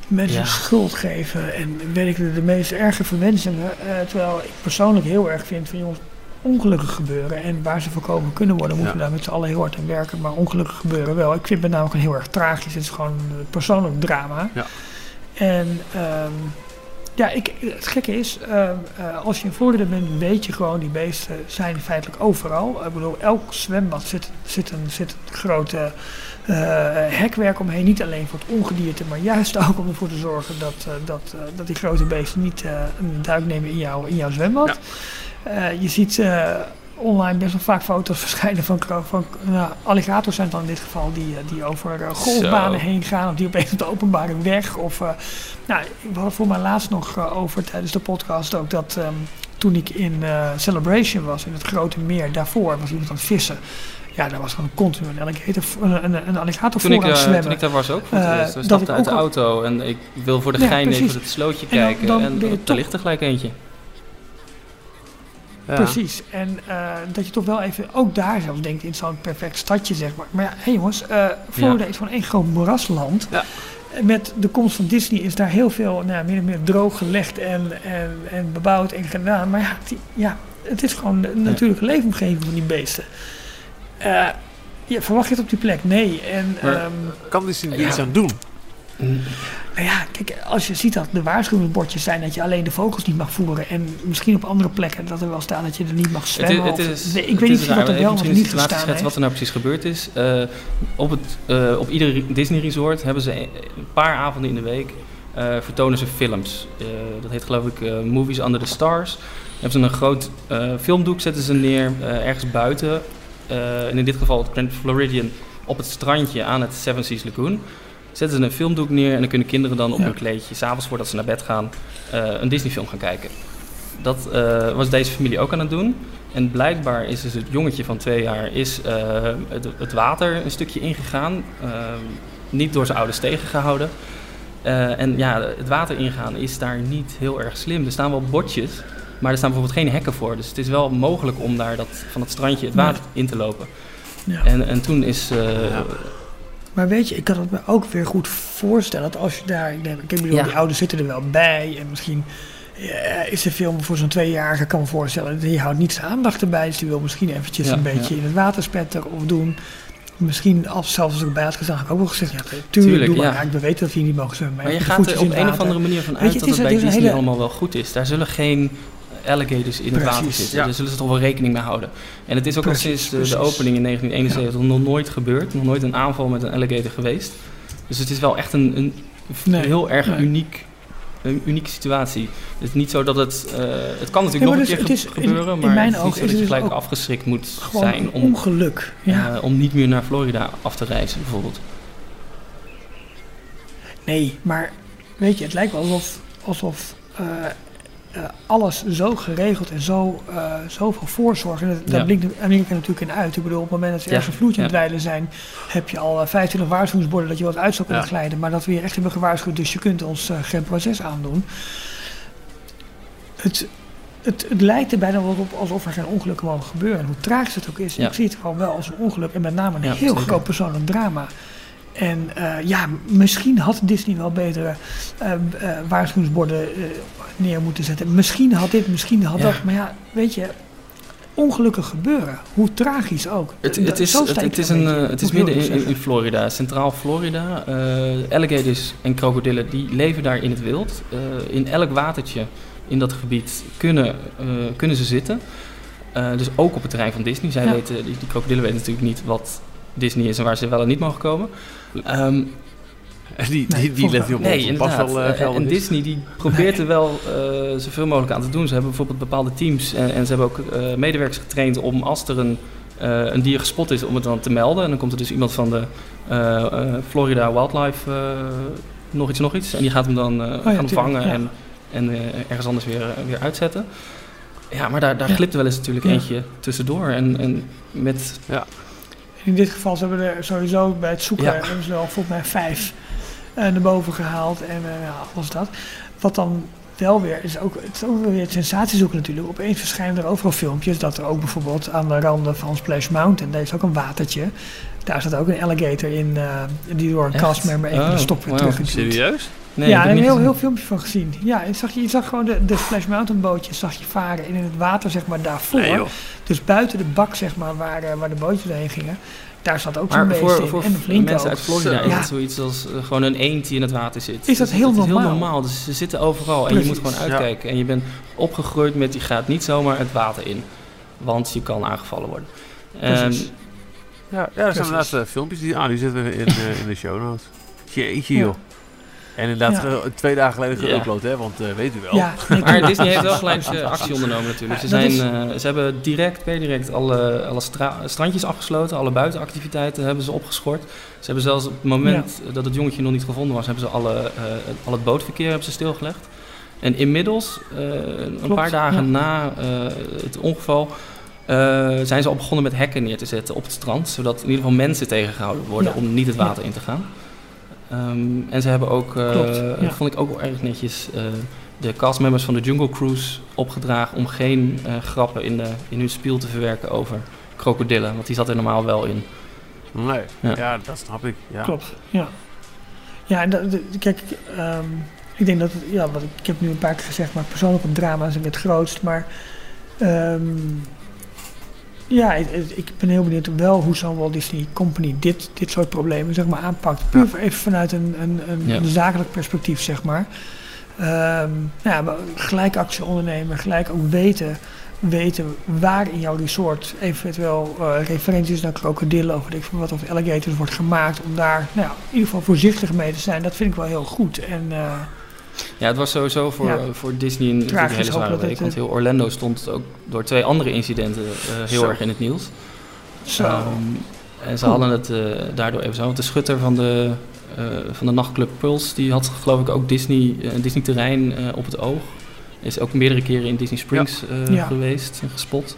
mensen ja. schuld geven. En weet ik, de, de meest erge verwensingen. Uh, terwijl ik persoonlijk heel erg vind van jongens, ongelukken gebeuren. En waar ze voorkomen kunnen worden, moeten ja. we daar met z'n allen heel hard aan werken. Maar ongelukken gebeuren wel. Ik vind het namelijk heel erg tragisch. Het is gewoon persoonlijk drama. Ja. En um, ja, ik, het gekke is, uh, uh, als je in Florida bent, weet je gewoon, die beesten zijn feitelijk overal. Ik bedoel, elk zwembad zit, zit een, zit een grote uh, hekwerk omheen. Niet alleen voor het ongedierte, maar juist ook om ervoor te zorgen dat, uh, dat, uh, dat die grote beesten niet uh, een duik nemen in, jou, in jouw zwembad. Ja. Uh, je ziet uh, online best wel vaak foto's verschijnen van, van nou, alligators zijn dan in dit geval die, die over uh, golfbanen Zo. heen gaan of die opeens op de openbare weg of uh, nou, we hadden voor mij laatst nog uh, over tijdens de podcast ook dat um, toen ik in uh, Celebration was in het grote meer, daarvoor was iemand aan het vissen. Ja, daar was gewoon continu een alligator, een, een alligator voor ik, aan het zwemmen. Toen ik daar was ook voor het eerst. We uh, stapten uit de auto en ik wil voor de ja, gein even het slootje en dan, kijken dan, dan, en er top. ligt er gelijk eentje. Ja. Precies, en uh, dat je toch wel even ook daar zelfs denkt in zo'n perfect stadje, zeg maar. Maar ja, hé hey jongens, uh, Florida ja. is gewoon één groot moerasland. Ja. Met de komst van Disney is daar heel veel nou, meer en meer droog gelegd en, en, en bebouwd en gedaan. Maar ja, die, ja, het is gewoon de natuurlijke ja. leefomgeving van die beesten. Uh, ja, verwacht je het op die plek? Nee. En, maar, um, kan Disney ja. iets aan doen? Mm. Nou ja, kijk, als je ziet dat de waarschuwingsbordjes zijn dat je alleen de vogels niet mag voeren en misschien op andere plekken dat er wel staat dat je er niet mag zwemmen. Het is, het is, of, nee, ik het weet niet of dat er wel of niet gestaan heeft. Wat er nou precies gebeurd is. Uh, op, het, uh, op ieder Disney resort hebben ze een paar avonden in de week uh, vertonen ze films. Uh, dat heet geloof ik uh, Movies Under the Stars. Dan hebben ze een groot uh, filmdoek zetten ze neer uh, ergens buiten uh, en in dit geval het Grand Floridian, op het strandje aan het Seven Seas Lagoon. Zetten ze een filmdoek neer en dan kunnen kinderen dan op ja. hun kleedje, 's avonds voordat ze naar bed gaan, uh, een Disneyfilm gaan kijken. Dat uh, was deze familie ook aan het doen. En blijkbaar is dus het jongetje van twee jaar is, uh, het, het water een stukje ingegaan. Uh, niet door zijn ouders tegengehouden. Uh, en ja, het water ingaan is daar niet heel erg slim. Er staan wel bordjes, maar er staan bijvoorbeeld geen hekken voor. Dus het is wel mogelijk om daar dat, van het strandje het water ja. in te lopen. Ja. En, en toen is... Uh, ja. Maar weet je, ik kan het me ook weer goed voorstellen dat als je daar... Ik, denk, ik bedoel, ja. die ouders zitten er wel bij en misschien... Ja, is de film voor zo'n tweejarige, kan me voorstellen, die houdt niet zijn aandacht erbij. Dus die wil misschien eventjes ja, een beetje ja. in het water spetteren of doen. Misschien, als, zelfs als ik erbij had gezegd, had ik ook wel gezegd, ja, tuurlijk, tuurlijk doe maar. Ja. Ja, ik weet dat we hier niet mogen zwemmen. Maar je gaat er op een of andere manier van uit je, dat het, het bij Disney hele... allemaal wel goed is. Daar zullen geen alligators in precies, het water zitten. Ja. Daar zullen ze toch wel rekening mee houden. En het is ook precies, al sinds precies. de opening in negentien eenenzeventig ja. nog nooit gebeurd. Nog nooit een aanval met een alligator geweest. Dus het is wel echt een, een, een nee, heel erg nee. uniek... Een unieke situatie. Het is niet zo dat het... Uh, het kan natuurlijk ja, nog dus een keer is, gebeuren, in, in maar het is niet zo dat je gelijk afgeschrikt moet zijn om, ongeluk, ja. uh, om niet meer naar Florida af te reizen, bijvoorbeeld. Nee, maar weet je, het lijkt wel alsof, alsof uh, uh, alles zo geregeld en zo uh, zoveel voorzorg. En dat, dat ja. blinkt er natuurlijk in uit. Ik bedoel, op het moment dat we ja. ergens een vloedje aan ja. het dweilen zijn, heb je al uh, vijfentwintig waarschuwingsborden dat je wat uit zou kunnen ja. glijden. Maar dat we hier echt hebben gewaarschuwd, dus je kunt ons uh, geen proces aandoen. Het, het, het lijkt er bijna wel op alsof er geen ongelukken mogen gebeuren. Hoe traag het ook is, ja. ik zie het gewoon wel als een ongeluk. En met name een ja, heel groot persoonlijk drama. En uh, ja, misschien had Disney wel betere uh, uh, waarschuwingsborden uh, neer moeten zetten. Misschien had dit, misschien had ja. dat. Maar ja, weet je, ongelukken gebeuren. Hoe tragisch ook. Het, het is, het, het is, een, een beetje, het is midden in, in Florida, Centraal Florida. Uh, alligators en krokodillen, die leven daar in het wild. Uh, in elk watertje in dat gebied kunnen, uh, kunnen ze zitten. Uh, dus ook op het terrein van Disney. Zij ja. weten, die, die krokodillen weten natuurlijk niet wat Disney is en waar ze wel en niet mogen komen. Um, die die, die let niet op. Nee, inderdaad. Wel, uh, en Disney die probeert er wel uh, zoveel mogelijk aan te doen. Ze hebben bijvoorbeeld bepaalde teams en, en ze hebben ook uh, medewerkers getraind om als er een, uh, een dier gespot is om het dan te melden. En dan komt er dus iemand van de uh, uh, Florida Wildlife uh, nog iets nog iets en die gaat hem dan uh, oh, ja, gaan vangen ja. en, en uh, ergens anders weer, weer uitzetten. Ja, maar daar, daar ja. glipt wel eens natuurlijk ja. eentje tussendoor en, en met... Ja. In dit geval hebben we er sowieso bij het zoeken, ja. hebben ze er al volgens mij vijf uh, naar boven gehaald en uh, ja, alles dat. Wat dan wel weer, is ook, het is ook weer het sensatiezoeken natuurlijk. Opeens verschijnen er overal filmpjes dat er ook bijvoorbeeld aan de randen van Splash Mountain, daar is ook een watertje. Daar zat ook een alligator in, uh, die door een castmember even oh, de stop weer wow. terug. Serieus? Nee, ja, daar heb ik een heel, heel filmpje van gezien. Ja, je zag, je zag gewoon de, de Splash Mountain bootjes zag je varen en in het water zeg maar daarvoor. Nee, dus buiten de bak zeg maar waar, waar de bootjes heen gingen, daar zat ook zo'n beest in. Maar voor mensen ook. uit Florida is ja. het zoiets als uh, gewoon een eend die in het water zit. Is dat, dus heel, dat normaal? Is heel normaal? Dus ze zitten overal Precies. en je moet gewoon uitkijken. Ja. En je bent opgegroeid met, je gaat niet zomaar het water in, want je kan aangevallen worden. Um, ja, ja, er zijn inderdaad uh, filmpjes die, ah, die zitten we in, uh, in de show notes. Jeetje joh. Ja. En inderdaad, ja. twee dagen geleden geüpload, ja. hè? Want uh, weet u wel. Ja, maar Disney heeft wel gelijk uh, actie ondernomen natuurlijk. Ze, zijn, is... uh, ze hebben direct, per direct alle, alle stra- strandjes afgesloten. Alle buitenactiviteiten hebben ze opgeschort. Ze hebben zelfs op het moment ja. dat het jongetje nog niet gevonden was, hebben ze alle, uh, al het bootverkeer hebben ze stilgelegd. En inmiddels, uh, Klopt, een paar dagen ja. na uh, het ongeval, uh, zijn ze al begonnen met hekken neer te zetten op het strand. Zodat in ieder geval mensen tegengehouden worden ja. om niet het water ja. in te gaan. Um, en ze hebben ook, uh, Klopt, ja. dat vond ik ook wel erg netjes, uh, de castmembers van de Jungle Cruise opgedragen om geen uh, grappen in, de, in hun spiel te verwerken over krokodillen. Want die zat er normaal wel in. Nee, ja, ja dat snap ik. Ja. Klopt, ja. Ja, en dat, de, kijk, um, ik denk dat, het, ja, wat ik, ik heb nu een paar keer gezegd, maar persoonlijk een drama is het grootst, maar... Um, Ja, ik ben heel benieuwd wel hoe zo'n Walt Disney Company dit, dit soort problemen zeg maar, aanpakt. Puur even vanuit een, een, een ja. zakelijk perspectief, zeg maar. Um, ja, gelijk actie ondernemen, gelijk ook weten, weten waar in jouw resort eventueel uh, referenties naar krokodillen of, wat, of alligators wordt gemaakt. Om daar nou ja, in ieder geval voorzichtig mee te zijn, dat vind ik wel heel goed. En, uh, Ja, het was sowieso voor, ja. voor Disney een hele zware week. Want heel Orlando stond ook door twee andere incidenten uh, heel Zo. erg in het nieuws. Zo. Um, en ze cool. hadden het uh, daardoor even zo. Want de schutter van de, uh, van de nachtclub Pulse, die had geloof ik ook Disney, uh, Disney terrein uh, op het oog. Is ook meerdere keren in Disney Springs ja. Uh, ja. geweest en gespot.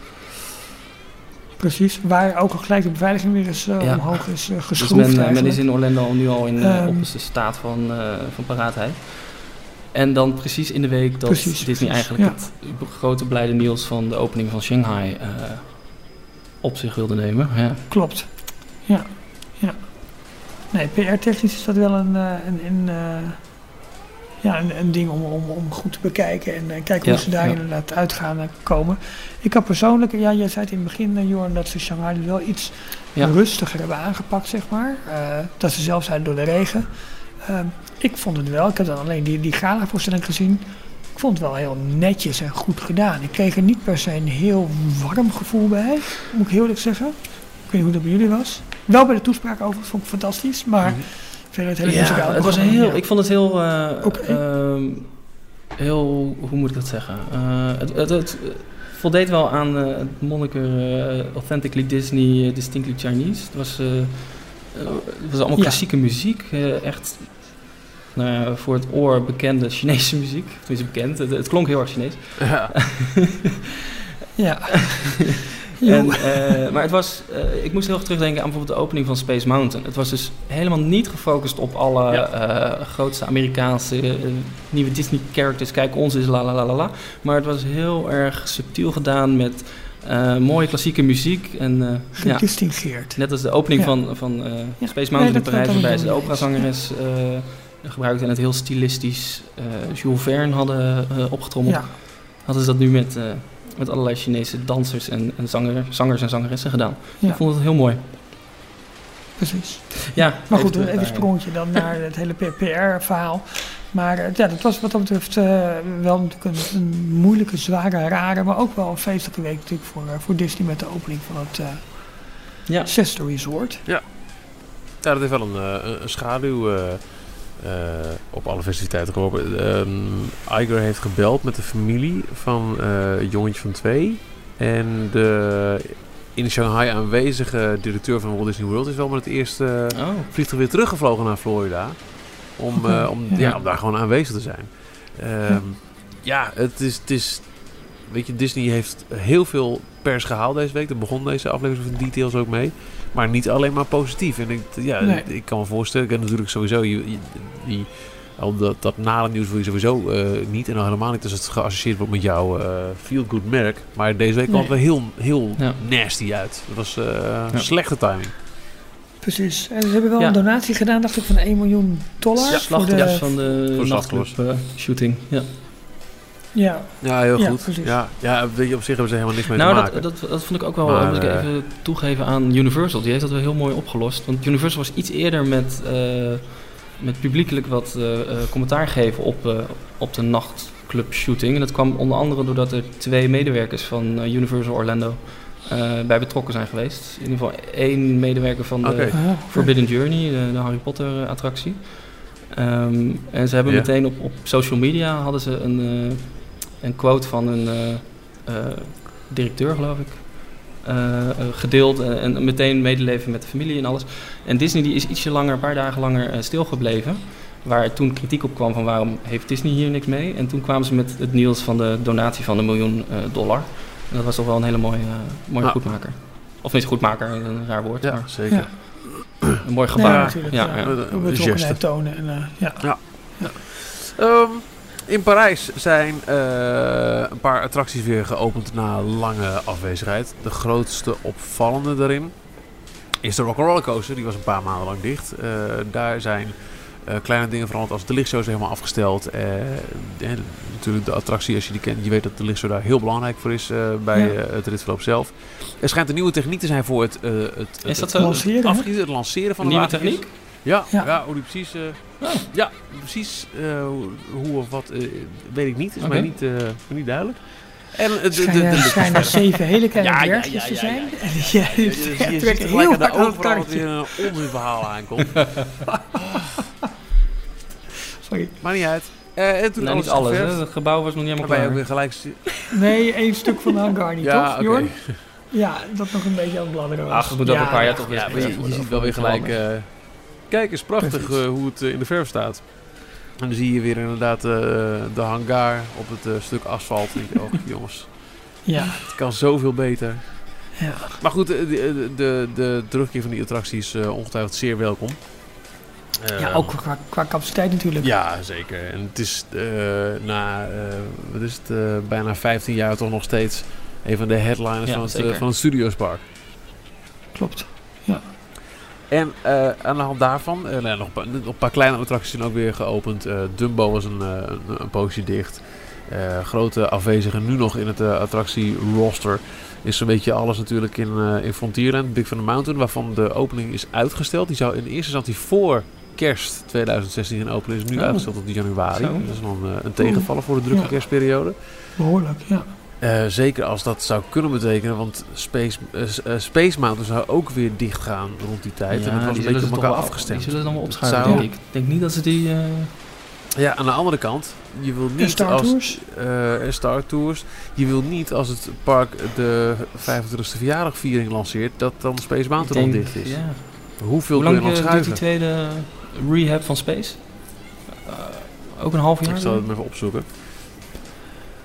Precies, waar ook al gelijk de beveiliging weer eens uh, ja. omhoog is uh, geschroefd. Dus men, men is in Orlando al nu al in, um, op een staat van, uh, van paraatheid. En dan precies in de week dat precies, Disney precies, eigenlijk ja. het grote blijde nieuws van de opening van Shanghai uh, op zich wilde nemen. Ja. Klopt, ja. ja. Nee, P R-technisch is dat wel een... een, een uh, Ja, een, een ding om, om, om goed te bekijken en uh, kijken ja, hoe ze daar ja. inderdaad uit gaan uh, komen. Ik had persoonlijk, ja, jij zei het in het begin, uh, Jorn, dat ze Shanghai wel iets ja. rustiger hebben aangepakt, zeg maar. Uh, dat ze zelfs zijn door de regen. Uh, ik vond het wel, ik heb dan alleen die, die gala-voorstelling gezien. Ik vond het wel heel netjes en goed gedaan. Ik kreeg er niet per se een heel warm gevoel bij, moet ik heel eerlijk zeggen. Ik weet niet hoe dat bij jullie was. Wel bij de toespraak over, vond ik fantastisch, maar... Mm-hmm. Het hele ja, het was heel, ja. Ik vond het heel, uh, okay. uh, heel, hoe moet ik dat zeggen? Uh, het, het, het voldeed wel aan uh, het moniker uh, Authentically Disney, uh, Distinctly Chinese. Het was, uh, uh, het was allemaal ja. klassieke muziek, uh, echt uh, voor het oor bekende Chinese muziek. Tenminste bekend, het, het klonk heel erg Chinees. Ja. ja. En, uh, maar het was, uh, ik moest heel erg terugdenken aan bijvoorbeeld de opening van Space Mountain. Het was dus helemaal niet gefocust op alle ja. uh, grootste Amerikaanse uh, nieuwe Disney characters. Kijk, ons is la la la la la. Maar het was heel erg subtiel gedaan met uh, mooie klassieke muziek. En, uh, gedistingeerd. Ja, net als de opening ja. van, van uh, ja. Space Mountain nee, in Parijs, waarbij ze de operazangeres ja. uh, gebruikten en het heel stilistisch uh, Jules Verne hadden uh, opgetrommeld. Ja. Hadden ze dat nu met... Uh, met allerlei Chinese dansers en, en zanger, zangers en zangeressen gedaan. Ja. Ik vond het heel mooi. Precies. Ja, maar goed, even een sprongetje dan naar het hele P R-verhaal. Maar ja, dat was wat dat betreft uh, wel natuurlijk een, een moeilijke, zware, rare... maar ook wel een feestelijke week natuurlijk voor, uh, voor Disney... met de opening van het uh, ja. Zesde Resort. Ja. ja, dat heeft wel een, uh, een schaduw... Uh, Uh, op alle festiviteiten geworpen. Um, Iger heeft gebeld met de familie van uh, een jongetje van twee. En de in Shanghai aanwezige directeur van Walt Disney World is wel met het eerste uh, oh. vliegtuig weer teruggevlogen naar Florida. Om, uh, om, ja. Ja, om daar gewoon aanwezig te zijn. Um, ja, het is, het is... Weet je, Disney heeft heel veel pers gehaald deze week. Daar begon deze aflevering van D-Tales ook mee. Maar niet alleen maar positief. En ik, ja, nee. ik kan me voorstellen, en natuurlijk sowieso, je, je, die, al dat, dat nare nieuws wil je sowieso uh, niet. En al helemaal niet als het geassocieerd wordt met jouw uh, feel-good merk. Maar deze week nee. kwam het wel heel, heel ja. nasty uit. Dat was uh, ja. slechte timing. Precies. En ze hebben wel ja. een donatie gedaan, dacht ik, van één miljoen dollar. Ja, voor de, ja, van de, de nachtclub uh, shooting. Ja. Ja. ja, heel goed. Ja, ja, ja, op zich hebben ze helemaal niks mee nou, te maken. Dat, dat, dat vond ik ook wel, maar, moet ik even toegeven aan Universal. Die heeft dat wel heel mooi opgelost. Want Universal was iets eerder met, uh, met publiekelijk wat uh, commentaar geven op, uh, op de nachtclub shooting. En dat kwam onder andere doordat er twee medewerkers van uh, Universal Orlando uh, bij betrokken zijn geweest. In ieder geval één medewerker van de okay. Forbidden Journey, de, de Harry Potter attractie. Um, en ze hebben yeah. meteen op, op social media hadden ze een... Uh, Een quote van een uh, uh, directeur, geloof ik, uh, uh, gedeeld en, en meteen medeleven met de familie en alles. En Disney die is ietsje langer, een paar dagen langer uh, stilgebleven, waar toen kritiek op kwam van waarom heeft Disney hier niks mee. En toen kwamen ze met het nieuws van de donatie van een miljoen uh, dollar. En dat was toch wel een hele mooie, uh, mooie ah. goedmaker. Of niet goedmaker, een raar woord. Ja, maar zeker. Ja. Een mooi gebaar. Nee, ja, ja. Betrokkenheid tonen. En, uh, ja. ja. ja. Um, In Parijs zijn uh, een paar attracties weer geopend na lange afwezigheid. De grootste opvallende daarin is de Rock'n'Roller Coaster. Die was een paar maanden lang dicht. Uh, daar zijn uh, kleine dingen veranderd als de lichtshow is helemaal afgesteld. Uh, en natuurlijk de attractie, als je die kent, je weet dat de lichtshow daar heel belangrijk voor is uh, bij ja. uh, het ritverloop zelf. Er schijnt een nieuwe techniek te zijn voor het, uh, het, het, is dat het, lanceren, het, het, het lanceren van een nieuwe techniek. Ja, ja. ja, hoe die precies... Uh, oh. Ja, precies uh, hoe of wat, uh, weet ik niet. Is okay. mij niet, uh, niet duidelijk. En, uh, er schijnen zeven hele kleine ja, bergjes te zijn. Je trekt heel hard aan het karretje. Weer een onverhaal aankomt. Sorry. Maar niet uit. Uh, en toen nee, alles niet alles. Hè? Het gebouw was nog niet helemaal klaar. Ook weer gelijk... nee, één stuk van de hangar niet, ja, toch, okay. Jorn? Ja, dat nog een beetje aan het bladderen was. Ach, het moet ja, ook een paar jaar toch weer. Ja, ja, je, je, je ziet wel weer gelijk... Uh, kijk, is prachtig uh, hoe het uh, in de verf staat. En dan zie je weer inderdaad uh, de hangar op het uh, stuk asfalt. En je, oh, jongens, ja. Het kan zoveel beter. Ja. Maar goed, de, de, de, de terugkeer van die attracties is uh, ongetwijfeld zeer welkom. Uh, ja, ook qua, qua capaciteit natuurlijk. Ja, zeker. En het is uh, na uh, wat is het, uh, bijna vijftien jaar toch nog steeds een van de headliners ja, van, het, uh, van het Studiospark. Klopt, ja. En uh, aan de hand daarvan, uh, nou, nog, nog een paar kleine attracties zijn ook weer geopend. Uh, Dumbo was een, uh, een, een poosje dicht. Uh, grote afwezige nu nog in het uh, attractie roster is zo'n beetje alles natuurlijk in, uh, in Frontierland, Big Thunder Mountain, waarvan de opening is uitgesteld. Die zou in eerste instantie voor kerst tweeduizend zestien gaan openen, is nu oh. uitgesteld tot januari. Zo. Dat is dan uh, een tegenvaller voor de drukke ja. kerstperiode. Behoorlijk, ja. Uh, zeker als dat zou kunnen betekenen, want Space, uh, Space Mountain zou ook weer dicht gaan rond die tijd. Ja, en dat was een beetje op elkaar afgestemd. Die zullen het allemaal opschuiven, zou... denk ik. Ik denk niet dat ze die... Uh... Ja, aan de andere kant, je wil niet en Star als... Tours? Uh, en Star Tours. Je wil niet als het park de vijfentwintigste verjaardagviering lanceert, dat dan Space Mountain al dicht is. Ja. Hoeveel Hoe lang kun je nog schuiven? Hoe lang duurt die tweede rehab van Space? Uh, ook een half jaar? Ik zal het maar even opzoeken.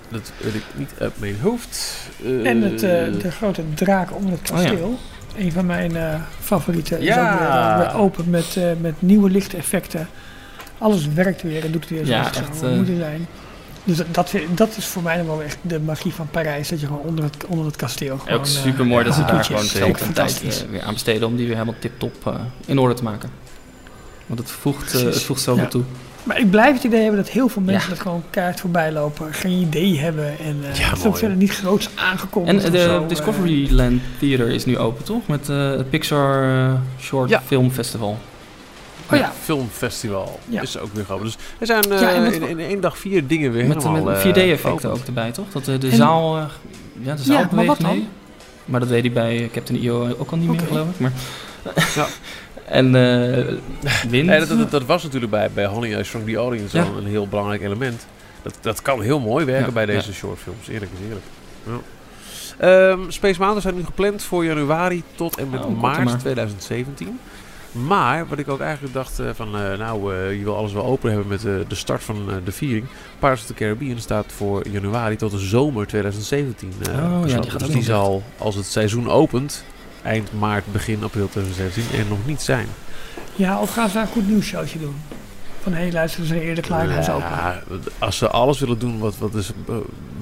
Dat weet ik niet uit mijn hoofd. Uh, en het, uh, de grote draak onder het kasteel. Oh ja. Een van mijn uh, favorieten. Ja. Is ook weer open met, uh, met nieuwe lichteffecten. Alles werkt weer en doet het weer zoals het zou uh... moeten zijn. Dus dat, dat is voor mij wel echt de magie van Parijs. Dat je gewoon onder het, onder het kasteel... Gewoon, ook super mooi uh, dat ze daar gewoon veel tijd uh, weer aan besteden... om die weer helemaal tip-top uh, in orde te maken. Want het voegt, uh, het voegt zoveel ja. toe. Maar ik blijf het idee hebben dat heel veel mensen ja. dat gewoon kaart voorbij lopen. Geen idee hebben. En uh, ja, het is ook verder niet groots aangekondigd. En uh, de zo, Discoveryland uh, Theater is nu open, toch? Met uh, het Pixar uh, Short ja. Film Festival. Oh ja. Filmfestival ja. is ook weer grappig. Dus er zijn uh, ja, in, in één dag vier dingen weer met, helemaal... Met vier D-effecten uh, ook erbij, toch? Dat de, de en, zaal... Uh, ja, de zaal ja, beweegt maar mee. Maar dat deed hij bij Captain E O ook al niet okay. meer, geloof ik. Maar ja. en uh, wind. Ja, dat, dat, dat was natuurlijk bij, bij Honey, I Shrunk the Audience ja. een heel belangrijk element. Dat, dat kan heel mooi werken ja, bij deze ja. shortfilms. Eerlijk is eerlijk. Ja. Um, Space Mountain zijn nu gepland voor januari tot en met oh, maart tweeduizend zeventien. Maar, wat ik ook eigenlijk dacht van, uh, nou, uh, je wil alles wel open hebben met uh, de start van uh, de viering. Pirates of the Caribbean staat voor januari tot de zomer tweeduizend zeventien. Uh, oh, ja, die gaat dus die zal, als het seizoen opent, eind maart, begin april tweeduizend zeventien, er nog niet zijn. Ja, of gaan ze daar een goed nieuwsshowtje doen? Van, hé, hey, luister, ze zijn eerder klaar, gaan ze open. Ja, als ze alles willen doen wat, wat is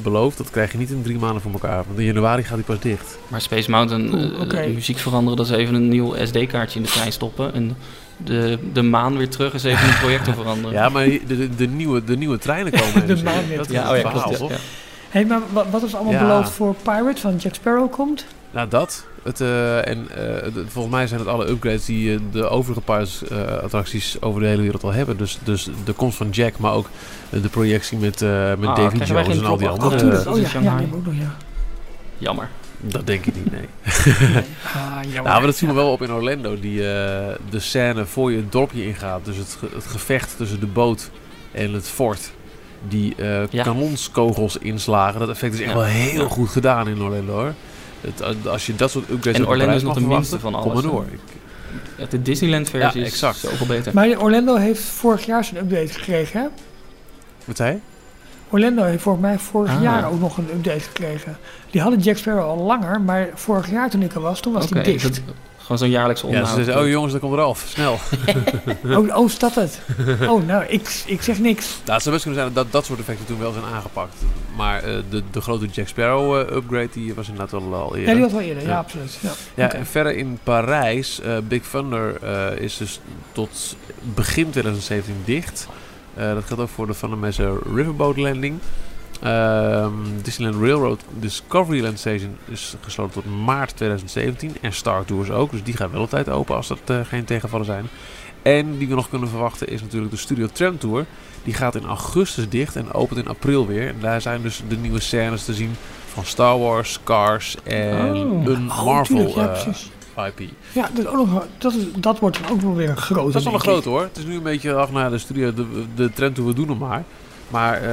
beloofd, dat krijg je niet in drie maanden voor elkaar. Want in januari gaat die pas dicht. Maar Space Mountain, o, okay. uh, muziek veranderen, dat is even een nieuw S D-kaartje in de trein stoppen. En de, de maan weer terug is even een projector veranderen. Ja, maar de, de, de, nieuwe, de nieuwe treinen komen. de maan weer terug. Ja, oh ja, verhaal, klopt, ja, ja. Hey, maar wat, wat is allemaal ja. beloofd voor Pirate, van Jack Sparrow komt? Nou, dat... Het, uh, en uh, de, volgens mij zijn het alle upgrades die uh, de overige Pirates-attracties uh, over de hele wereld al hebben. Dus, dus de komst van Jack, maar ook uh, de projectie met, uh, met ah, David Jones en al die andere. Oh, uh, oh ja, ja, die ook nog, ja. Jammer. Dat denk ik niet, nee. nee. Ah, nou, maar dat zien we ja. wel op in Orlando. Die, uh, de scène voor je het dorpje ingaat. Dus het, ge- het gevecht tussen de boot en het fort. Die uh, ja. kanonskogels inslagen. Dat effect is echt ja. wel heel ja. goed gedaan in Orlando, hoor. Het, als je dat soort upgrades... En Orlando is nog de minste van alles. Kom maar door. Ik... De Disneyland-versie ja, exact. Is zoveel beter. Maar Orlando heeft vorig jaar zijn update gekregen, hè? Wat zei je? Orlando heeft volgens mij vorig ah. jaar ook nog een update gekregen. Die hadden Jack Sparrow al langer, maar vorig jaar toen ik er was, toen was okay, die dicht. Dat, gewoon zo'n jaarlijkse onderhoud. Ja, ze zeiden, oh jongens, daar komt Ralf, snel. oh, oh, is dat het? Oh, nou, ik, ik zeg niks. Nou, het zou best kunnen zijn dat dat soort effecten toen wel zijn aangepakt. Maar uh, de, de grote Jack Sparrow uh, upgrade, die was inderdaad wel al eerder. Ja, die was wel eerder, ja, ja absoluut. Ja, ja okay. En verder in Parijs, uh, Big Thunder uh, is dus tot begin tweeduizend zeventien dicht. Uh, dat geldt ook voor de Van der Messe Riverboat Landing. Uh, Disneyland Railroad Discoveryland Station is gesloten tot maart tweeduizend zeventien. En Star Tours ook, dus die gaat wel op tijd open als dat uh, geen tegenvallen zijn. En die we nog kunnen verwachten is natuurlijk de Studio Tram Tour. Die gaat in augustus dicht en opent in april weer. En daar zijn dus de nieuwe scènes te zien van Star Wars, Cars en oh. een oh, Marvel tuurlijk, ja, I P. Ja, dat, ook nog, dat, is, dat wordt dan ook wel weer een grote. Dat is wel een grote, hoor. Het is nu een beetje af naar de studio, de, de trend hoe we doen hem maar. Maar uh,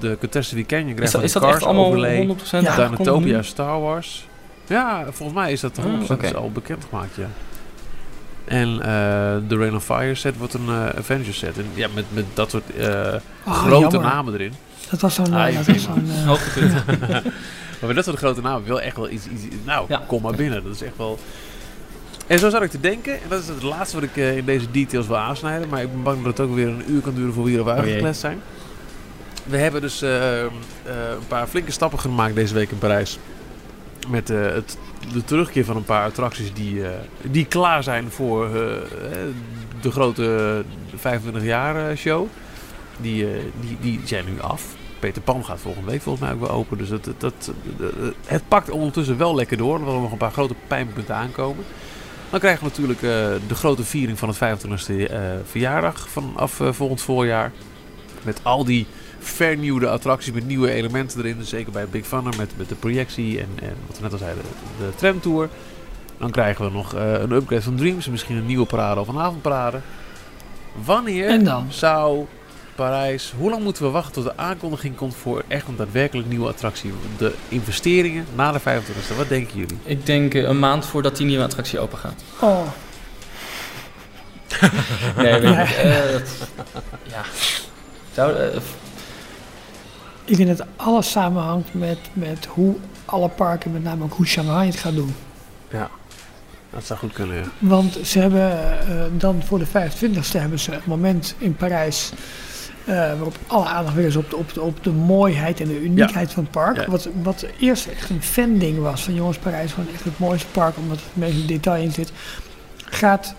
de Catastrophe Canyon krijgt van Cars overlay. Is dat echt allemaal honderd procent? Ja, Dinotopia, Star Wars. Ja, volgens mij is dat oh, honderd procent okay. al bekendgemaakt, ja. En uh, de Rain on Fire set wordt een uh, Avengers set. En, ja, met, met dat soort uh, oh, grote jammer. namen erin. Dat was zo'n... Ah, dat was zo'n uh... hoogtepunt. Maar met dat soort grote namen wil echt wel iets... iets nou, ja. kom maar binnen. Dat is echt wel... En zo zat ik te denken. En dat is het laatste wat ik uh, in deze details wil aansnijden. Maar ik ben bang dat het ook weer een uur kan duren voor we hierover uitgekletst zijn. We hebben dus uh, uh, een paar flinke stappen gemaakt deze week in Parijs. Met uh, het, de terugkeer van een paar attracties die, uh, die klaar zijn voor uh, de grote vijfentwintig jaar show. Die, uh, die, die zijn nu af. Peter Pan gaat volgende week volgens mij ook weer open. Dus dat, dat, dat, het pakt ondertussen wel lekker door. Omdat er nog een paar grote pijnpunten aankomen. Dan krijgen we natuurlijk uh, de grote viering van het vijfentwintigste uh, verjaardag vanaf uh, volgend voorjaar. Met al die vernieuwde attracties met nieuwe elementen erin. Dus zeker bij Big Thunder met, met de projectie en, en wat we net al zeiden, de, de tramtour. Dan krijgen we nog uh, een upgrade van Dreams. Misschien een nieuwe parade of een avondparade. Wanneer zou Parijs... Hoe lang moeten we wachten tot de aankondiging komt voor echt een daadwerkelijk nieuwe attractie? De investeringen na de vijfentwintigste. Wat denken jullie? Ik denk een maand voordat die nieuwe attractie open gaat. Oh. nee, weet ja. Uh, ja. Zou... Uh, Ik denk dat alles samenhangt met, met hoe alle parken, met name ook hoe Shanghai het gaat doen. Ja, dat zou goed kunnen, ja. Want ze hebben uh, dan voor de vijfentwintigste hebben ze het moment in Parijs... Uh, waarop alle aandacht weer is op de, op de, op de mooiheid en de uniekheid ja. van het park. Ja. Wat, wat eerst echt een fan-ding was van jongens, Parijs gewoon echt het mooiste park... omdat het meeste detail in zit, gaat...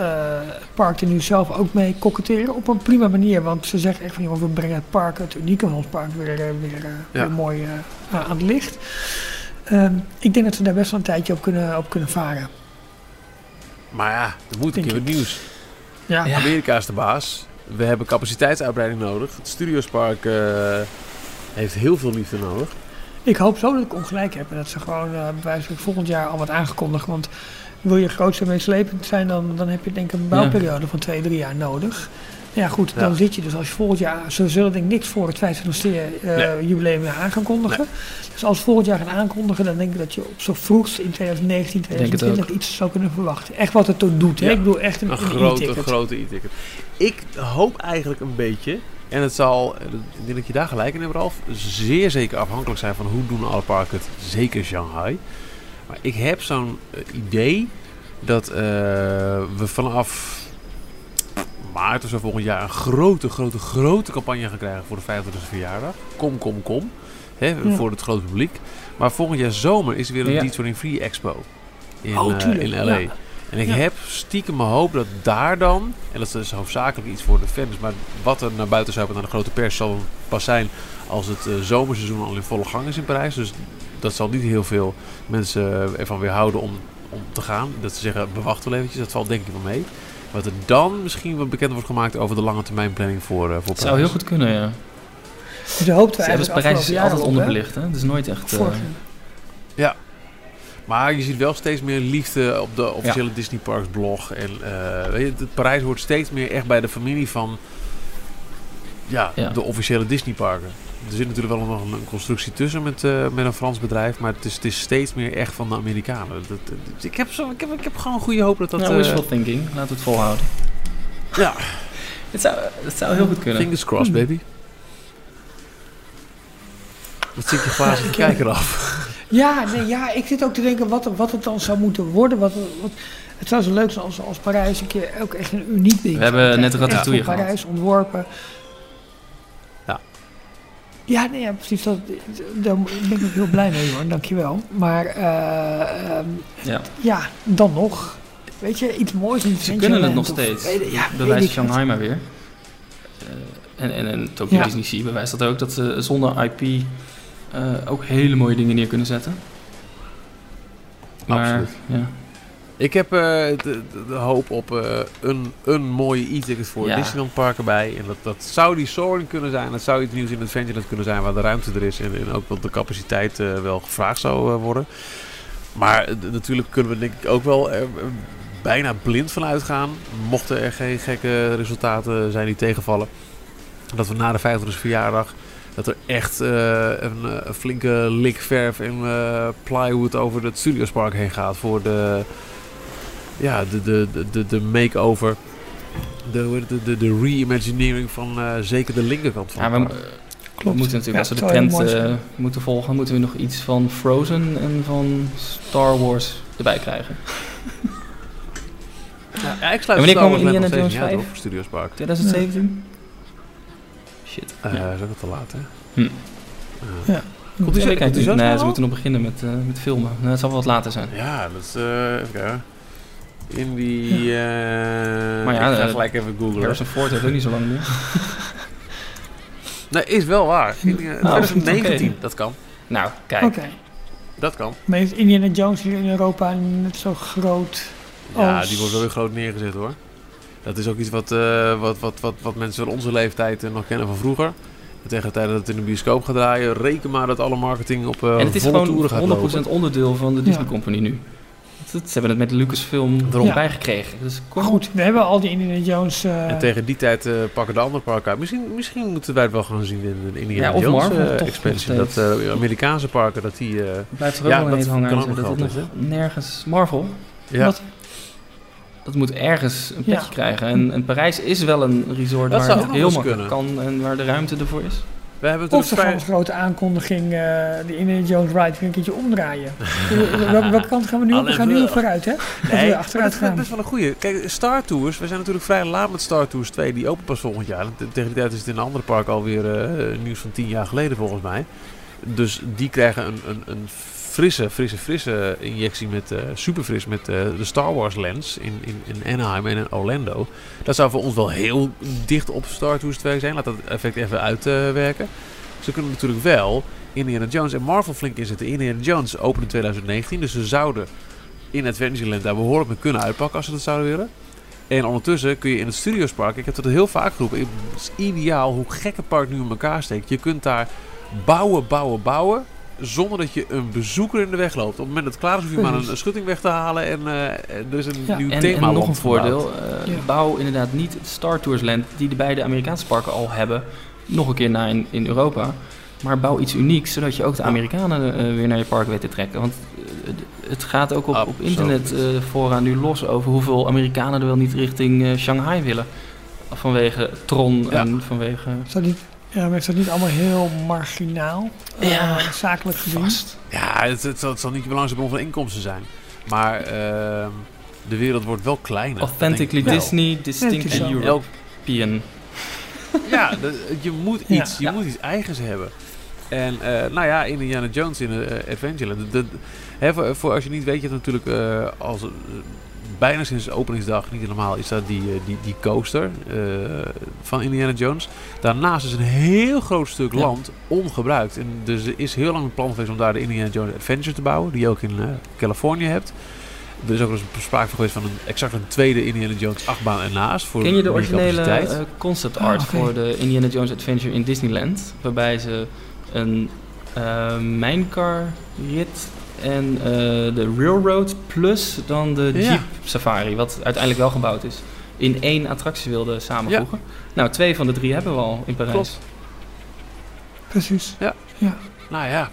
Uh, het park er nu zelf ook mee koketteren op een prima manier. Want ze zeggen echt van, joh, we brengen het park, het unieke van ons park, weer, weer, weer, ja. weer mooi uh, aan het licht. Uh, ik denk dat ze daar best wel een tijdje op kunnen, op kunnen varen. Maar ja, er moet een keer wat nieuws. Ja. Ja. Amerika is de baas. We hebben capaciteitsuitbreiding nodig. Het Studiospark uh, heeft heel veel liefde nodig. Ik hoop zo dat ik ongelijk heb en dat ze gewoon uh, bijvoorbeeld volgend jaar al wat aangekondigd. Want wil je grootste en meeslepend zijn, dan, dan heb je denk ik een bouwperiode ja. van twee, drie jaar nodig. Ja goed, dan ja. zit je dus als je volgend jaar... Ze zullen denk ik niks voor het vijfentwintigste uh, nee. jubileum aan gaan kondigen. Nee. Dus als volgend jaar gaan aankondigen, dan denk ik dat je op zo vroegst in twintig negentien, twintig twintig iets zou kunnen verwachten. Echt wat het tot doet. Ja. Hè? Ik bedoel echt een, een grote, e-ticket. grote e-ticket. Ik hoop eigenlijk een beetje, en het zal, ik denk dat je daar gelijk in hebt Ralf, zeer zeker afhankelijk zijn van hoe doen alle parken het, zeker Shanghai. Maar ik heb zo'n idee dat uh, we vanaf maart of zo volgend jaar een grote, grote, grote campagne gaan krijgen voor de vijfentwintigste verjaardag. Kom, kom, kom. Hè, ja. Voor het grote publiek. Maar volgend jaar zomer is er weer een D drieëntwintig Expo in, oh, uh, in L A. Ja. En ik ja. heb stiekem mijn hoop dat daar dan, en dat is hoofdzakelijk iets voor de fans, maar wat er naar buiten zou naar de grote pers zal pas zijn als het uh, zomerseizoen al in volle gang is in Parijs. Dus dat zal niet heel veel mensen ervan weerhouden om, om te gaan. Dat ze zeggen, we wachten wel eventjes. Dat valt denk ik wel mee. Wat er dan misschien wat bekend wordt gemaakt over de lange termijn planning voor, uh, voor Parijs. Dat zou heel goed kunnen, ja. Dus dat hoopten we dus eigenlijk Parijs is altijd op, onderbelicht, hè? Het is nooit echt... Uh... Ja. Maar je ziet wel steeds meer liefde op de officiële ja. Disney Parks blog. En uh, weet je, Parijs hoort steeds meer echt bij de familie van ja, ja. de officiële Disney parken. Er zit natuurlijk wel nog een constructie tussen met, uh, met een Frans bedrijf. Maar het is, het is steeds meer echt van de Amerikanen. Dat, dat, ik, heb zo, ik, heb, ik heb gewoon goede hoop dat dat... Nou, wishful uh, thinking. Laten we het volhouden. Ja. Het zou, het zou heel goed kunnen. Fingers crossed, hmm. baby. Wat zie ik je glazen kijken af? Ja, nee, ja, ik zit ook te denken wat, wat het dan zou moeten worden. Wat, wat, het zou zo leuk zijn als, als Parijs een keer ook echt een uniek ding. We hebben net Ratatouille gehad. Parijs ontworpen. Ja, nee, ja, precies. Dat, daar ben ik ook heel blij mee, hoor. Dankjewel. Maar uh, um, ja. ja, dan nog. Weet je, iets moois in het Ze kunnen het nog steeds. Of, ja, bewijst Shanghai maar weer. Uh, en, en, en Tokyo ja. Disney Sea bewijst dat ook. Dat ze zonder I P uh, ook hele mooie dingen neer kunnen zetten. Maar, absoluut. Ja. Ik heb uh, de, de hoop op uh, een, een mooie e-ticket voor ja. Disneyland Park erbij. En dat, dat zou die Soaring kunnen zijn. Dat zou iets nieuws in Adventureland kunnen zijn waar de ruimte er is. En, en ook wat de capaciteit uh, wel gevraagd zou uh, worden. Maar uh, natuurlijk kunnen we denk ik ook wel uh, bijna blind van uitgaan. Mochten er geen gekke resultaten zijn die tegenvallen. Dat we na de vijftigste verjaardag dat er echt uh, een, een flinke lik verf en uh, plywood over het Studiospark heen gaat voor de, ja, de, de, de, de makeover. De, de, de, de re-imagineering van uh, zeker de linkerkant van ja, het park. We, klopt. We moeten natuurlijk, ja, als we de trend uh, moeten volgen, moeten we nog iets van Frozen en van Star Wars erbij krijgen. Ja, ja, ik sluit en Star Wars Land nog steeds niet uit, hoor, voor Studiospark. twintig zeventien? Ja. Shit. Uh, ja. Is ook al te laat, hè? Hm. Ja. Ja. Komt die zeker? Nee, nou, ze moeten nog beginnen met, uh, met filmen. Nou, het zal wel wat later zijn. Ja, dat is... Uh, even kijken. In die... Ja. Uh, maar ja, ik ga uh, gelijk even googlen. Harrison Ford heeft ook niet zo lang meer. Nee, is wel waar. In, uh, oh, twintig negentien, okay. Dat kan. Nou, kijk. Okay. Dat kan. Maar is Indiana Jones hier in Europa net zo groot als... Ja, die wordt wel weer groot neergezet, hoor. Dat is ook iets wat, uh, wat, wat, wat, wat mensen van onze leeftijd uh, nog kennen van vroeger. Tegen de tijd dat het in de bioscoop gaat draaien, reken maar dat alle marketing op uh, en het is gewoon honderd procent onderdeel van de Disney ja. Company nu. Ze hebben het met Lucasfilm erom ja. bijgekregen. Dus goed, we hebben al die Indiana Jones... Uh... En tegen die tijd uh, pakken de andere parken uit. Misschien, misschien moeten wij het wel gaan zien in de Indiana ja, Jones uh, expansion. Dat uh, Amerikaanse parken, dat die... Uh, blijft er ook ja, wel een hele hangen. Dat, dat is nog nergens... Marvel? Ja. Dat, dat moet ergens een plekje ja. krijgen. En, en Parijs is wel een resort dat waar het heel makkelijk kunnen. Kan en waar de ruimte ervoor is. We hebben of ze gaan een grote aankondiging, uh, de Indiana Jones Ride, weer een keertje omdraaien. Welke wel kant gaan we nu op? We gaan nu vooruit, hè? Nee, we achteruit gaan. Dat is best wel een goeie. Kijk, Star Tours, we zijn natuurlijk vrij laat met Star Tours twee, die open pas volgend jaar. Tegen die tijd is het in een andere park alweer uh, nieuws van tien jaar geleden, volgens mij. Dus die krijgen een, een, een frisse, frisse, frisse injectie met, uh, superfris met uh, de Star Wars lens in, in, in Anaheim en in Orlando. Dat zou voor ons wel heel dicht op Star Tours twee zijn. Laat dat effect even uitwerken. Uh, Ze kunnen natuurlijk wel Indiana Jones en Marvel flink inzetten. Indiana Jones opent in twintig negentien, dus ze zouden in Adventureland daar behoorlijk mee kunnen uitpakken als ze dat zouden willen. En ondertussen kun je in het Studiospark, ik heb dat heel vaak geroepen, het is ideaal hoe gek het park nu in elkaar steekt. Je kunt daar bouwen, bouwen, bouwen. Zonder dat je een bezoeker in de weg loopt. Op het moment dat het klaar is, hoef je maar een schutting weg te halen. En uh, er is een ja, nieuw en, thema. En nog een voordeel. Uh, ja. Bouw inderdaad niet Star Tours Land, die de beide Amerikaanse parken al hebben. Nog een keer naar in, in Europa. Maar bouw iets unieks, zodat je ook de Amerikanen uh, weer naar je park weet te trekken. Want uh, het gaat ook op, op internetfora uh, nu los over hoeveel Amerikanen er wel niet richting uh, Shanghai willen. Vanwege Tron ja. en vanwege... Sorry. Ja, maar is dat niet allemaal heel marginaal, ja, uh, zakelijk gezien? Vast. Ja, het, het, zal, het zal niet je belangrijkste bron van inkomsten zijn. Maar uh, de wereld wordt wel kleiner. Authentically Disney, wel. Distinct and European. Ja, de, je moet iets, ja. je ja. moet iets eigens hebben. En uh, nou ja, Indiana Jones in uh, Adventureland. De, de, hè, voor, voor als je niet weet, je hebt natuurlijk uh, als... Uh, bijna sinds openingsdag, niet helemaal, is dat die, die, die coaster uh, van Indiana Jones. Daarnaast is een heel groot stuk land ja. ongebruikt. En dus er is heel lang een plan geweest om daar de Indiana Jones Adventure te bouwen, die je ook in uh, Californië hebt. Er is ook eens sprake van geweest van een, exact een tweede Indiana Jones achtbaan ernaast. Voor ken je de originele uh, concept art oh, okay. voor de Indiana Jones Adventure in Disneyland? Waarbij ze een uh, mijncar rit... En uh, de Railroad plus dan de Jeep ja. Safari, wat uiteindelijk wel gebouwd is, in één attractie wilden samenvoegen. Ja. Nou, twee van de drie hebben we al in Parijs. Klopt. Precies. Ja. ja. Nou ja.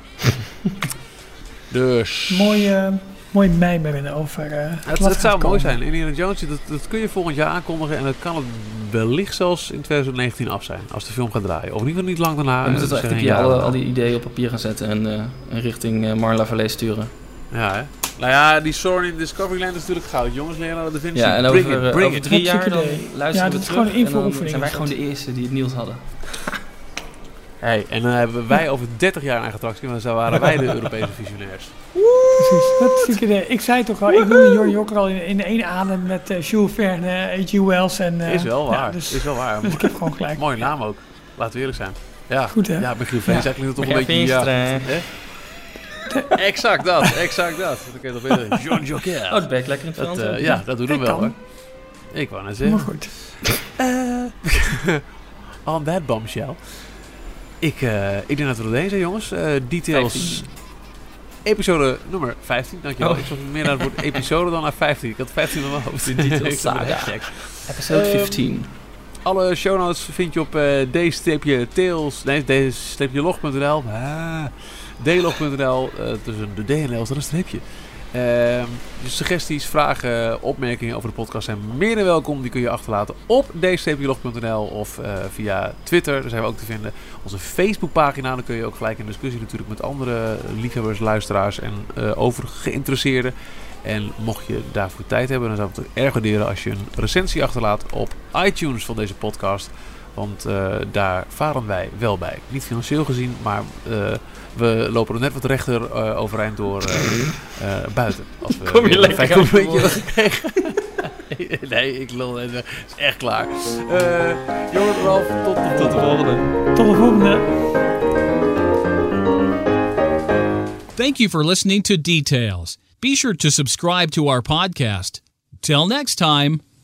dus. Mooi, uh, mooi mijmeren over. Uh, het het zou komen. Mooi zijn. Indiana Jones, dat, dat kun je volgend jaar aankondigen en dat kan het wellicht zelfs in twintig negentien af zijn, als de film gaat draaien. Of in ieder geval niet lang daarna. We moeten wel echt een keer al, al die ideeën op papier gaan zetten en uh, richting uh, Marla Valley sturen. Ja, hè? Nou ja, die Soarin' in Discoveryland is natuurlijk goud. Jongens, Leonardo da Vinci, ja, en bring over, it, bring over it. drie jaar dan luisteren ja, we terug en dan zijn wij gewoon de eerste die het nieuws hadden. Hey, en dan hebben wij over dertig jaar een attractie, want dan waren wij de Europese visionairs. Precies, dat ik zei toch al, ik noemde Jorn Jokker al in één adem met uh, Jules Verne, H G. Wells en... Uh, is wel waar, ja, dus, is wel waar. Dus ik heb gewoon gelijk. Mooie naam ook, laten we eerlijk zijn. Ja, goed hè? Ja, Michiel Veen is eigenlijk toch een beetje... Ja, hè? Exact dat, exact dat. Dan kun je toch beter Jorn Jokker. Oh, dat ben ik lekker in het Frans. Uh, ja, dat doen we wel hoor. Ik wou net zeggen. Maar goed. Uh, on that bombshell. Ik, uh, ik denk dat we er doorheen zijn, jongens. Uh, details... vijftien. Episode nummer vijftien, dankjewel. Oh. Ik zat meer naar het woord episode dan naar vijftien. Ik had vijftien in mijn hoofd. Details saga. Episode vijftien. Alle show notes vind je op uh, d-tails, nee, d-log.nl. Ah, d-log.nl, uh, tussen de d en l is er een streepje. Uh, dus suggesties, vragen, opmerkingen over de podcast zijn meer dan welkom. Die kun je achterlaten op d-log.nl of uh, via Twitter. Daar zijn we ook te vinden. Onze Facebookpagina, daar kun je ook gelijk in discussie natuurlijk met andere liefhebbers, luisteraars en uh, overige geïnteresseerden. En mocht je daarvoor tijd hebben, dan zou ik het erg waarderen als je een recensie achterlaat op iTunes van deze podcast. Want uh, daar varen wij wel bij. Niet financieel gezien, maar uh, we lopen er net wat rechter uh, overeind door uh, uh, buiten. Als we kom je lekker uit een beetje wat krijgen. Nee, ik lul. Het is echt klaar. Uh, jongens, Ralf, tot, tot, tot de volgende. Tot de volgende. Thank you for listening to D-Tales. Be sure to subscribe to our podcast. Till next time.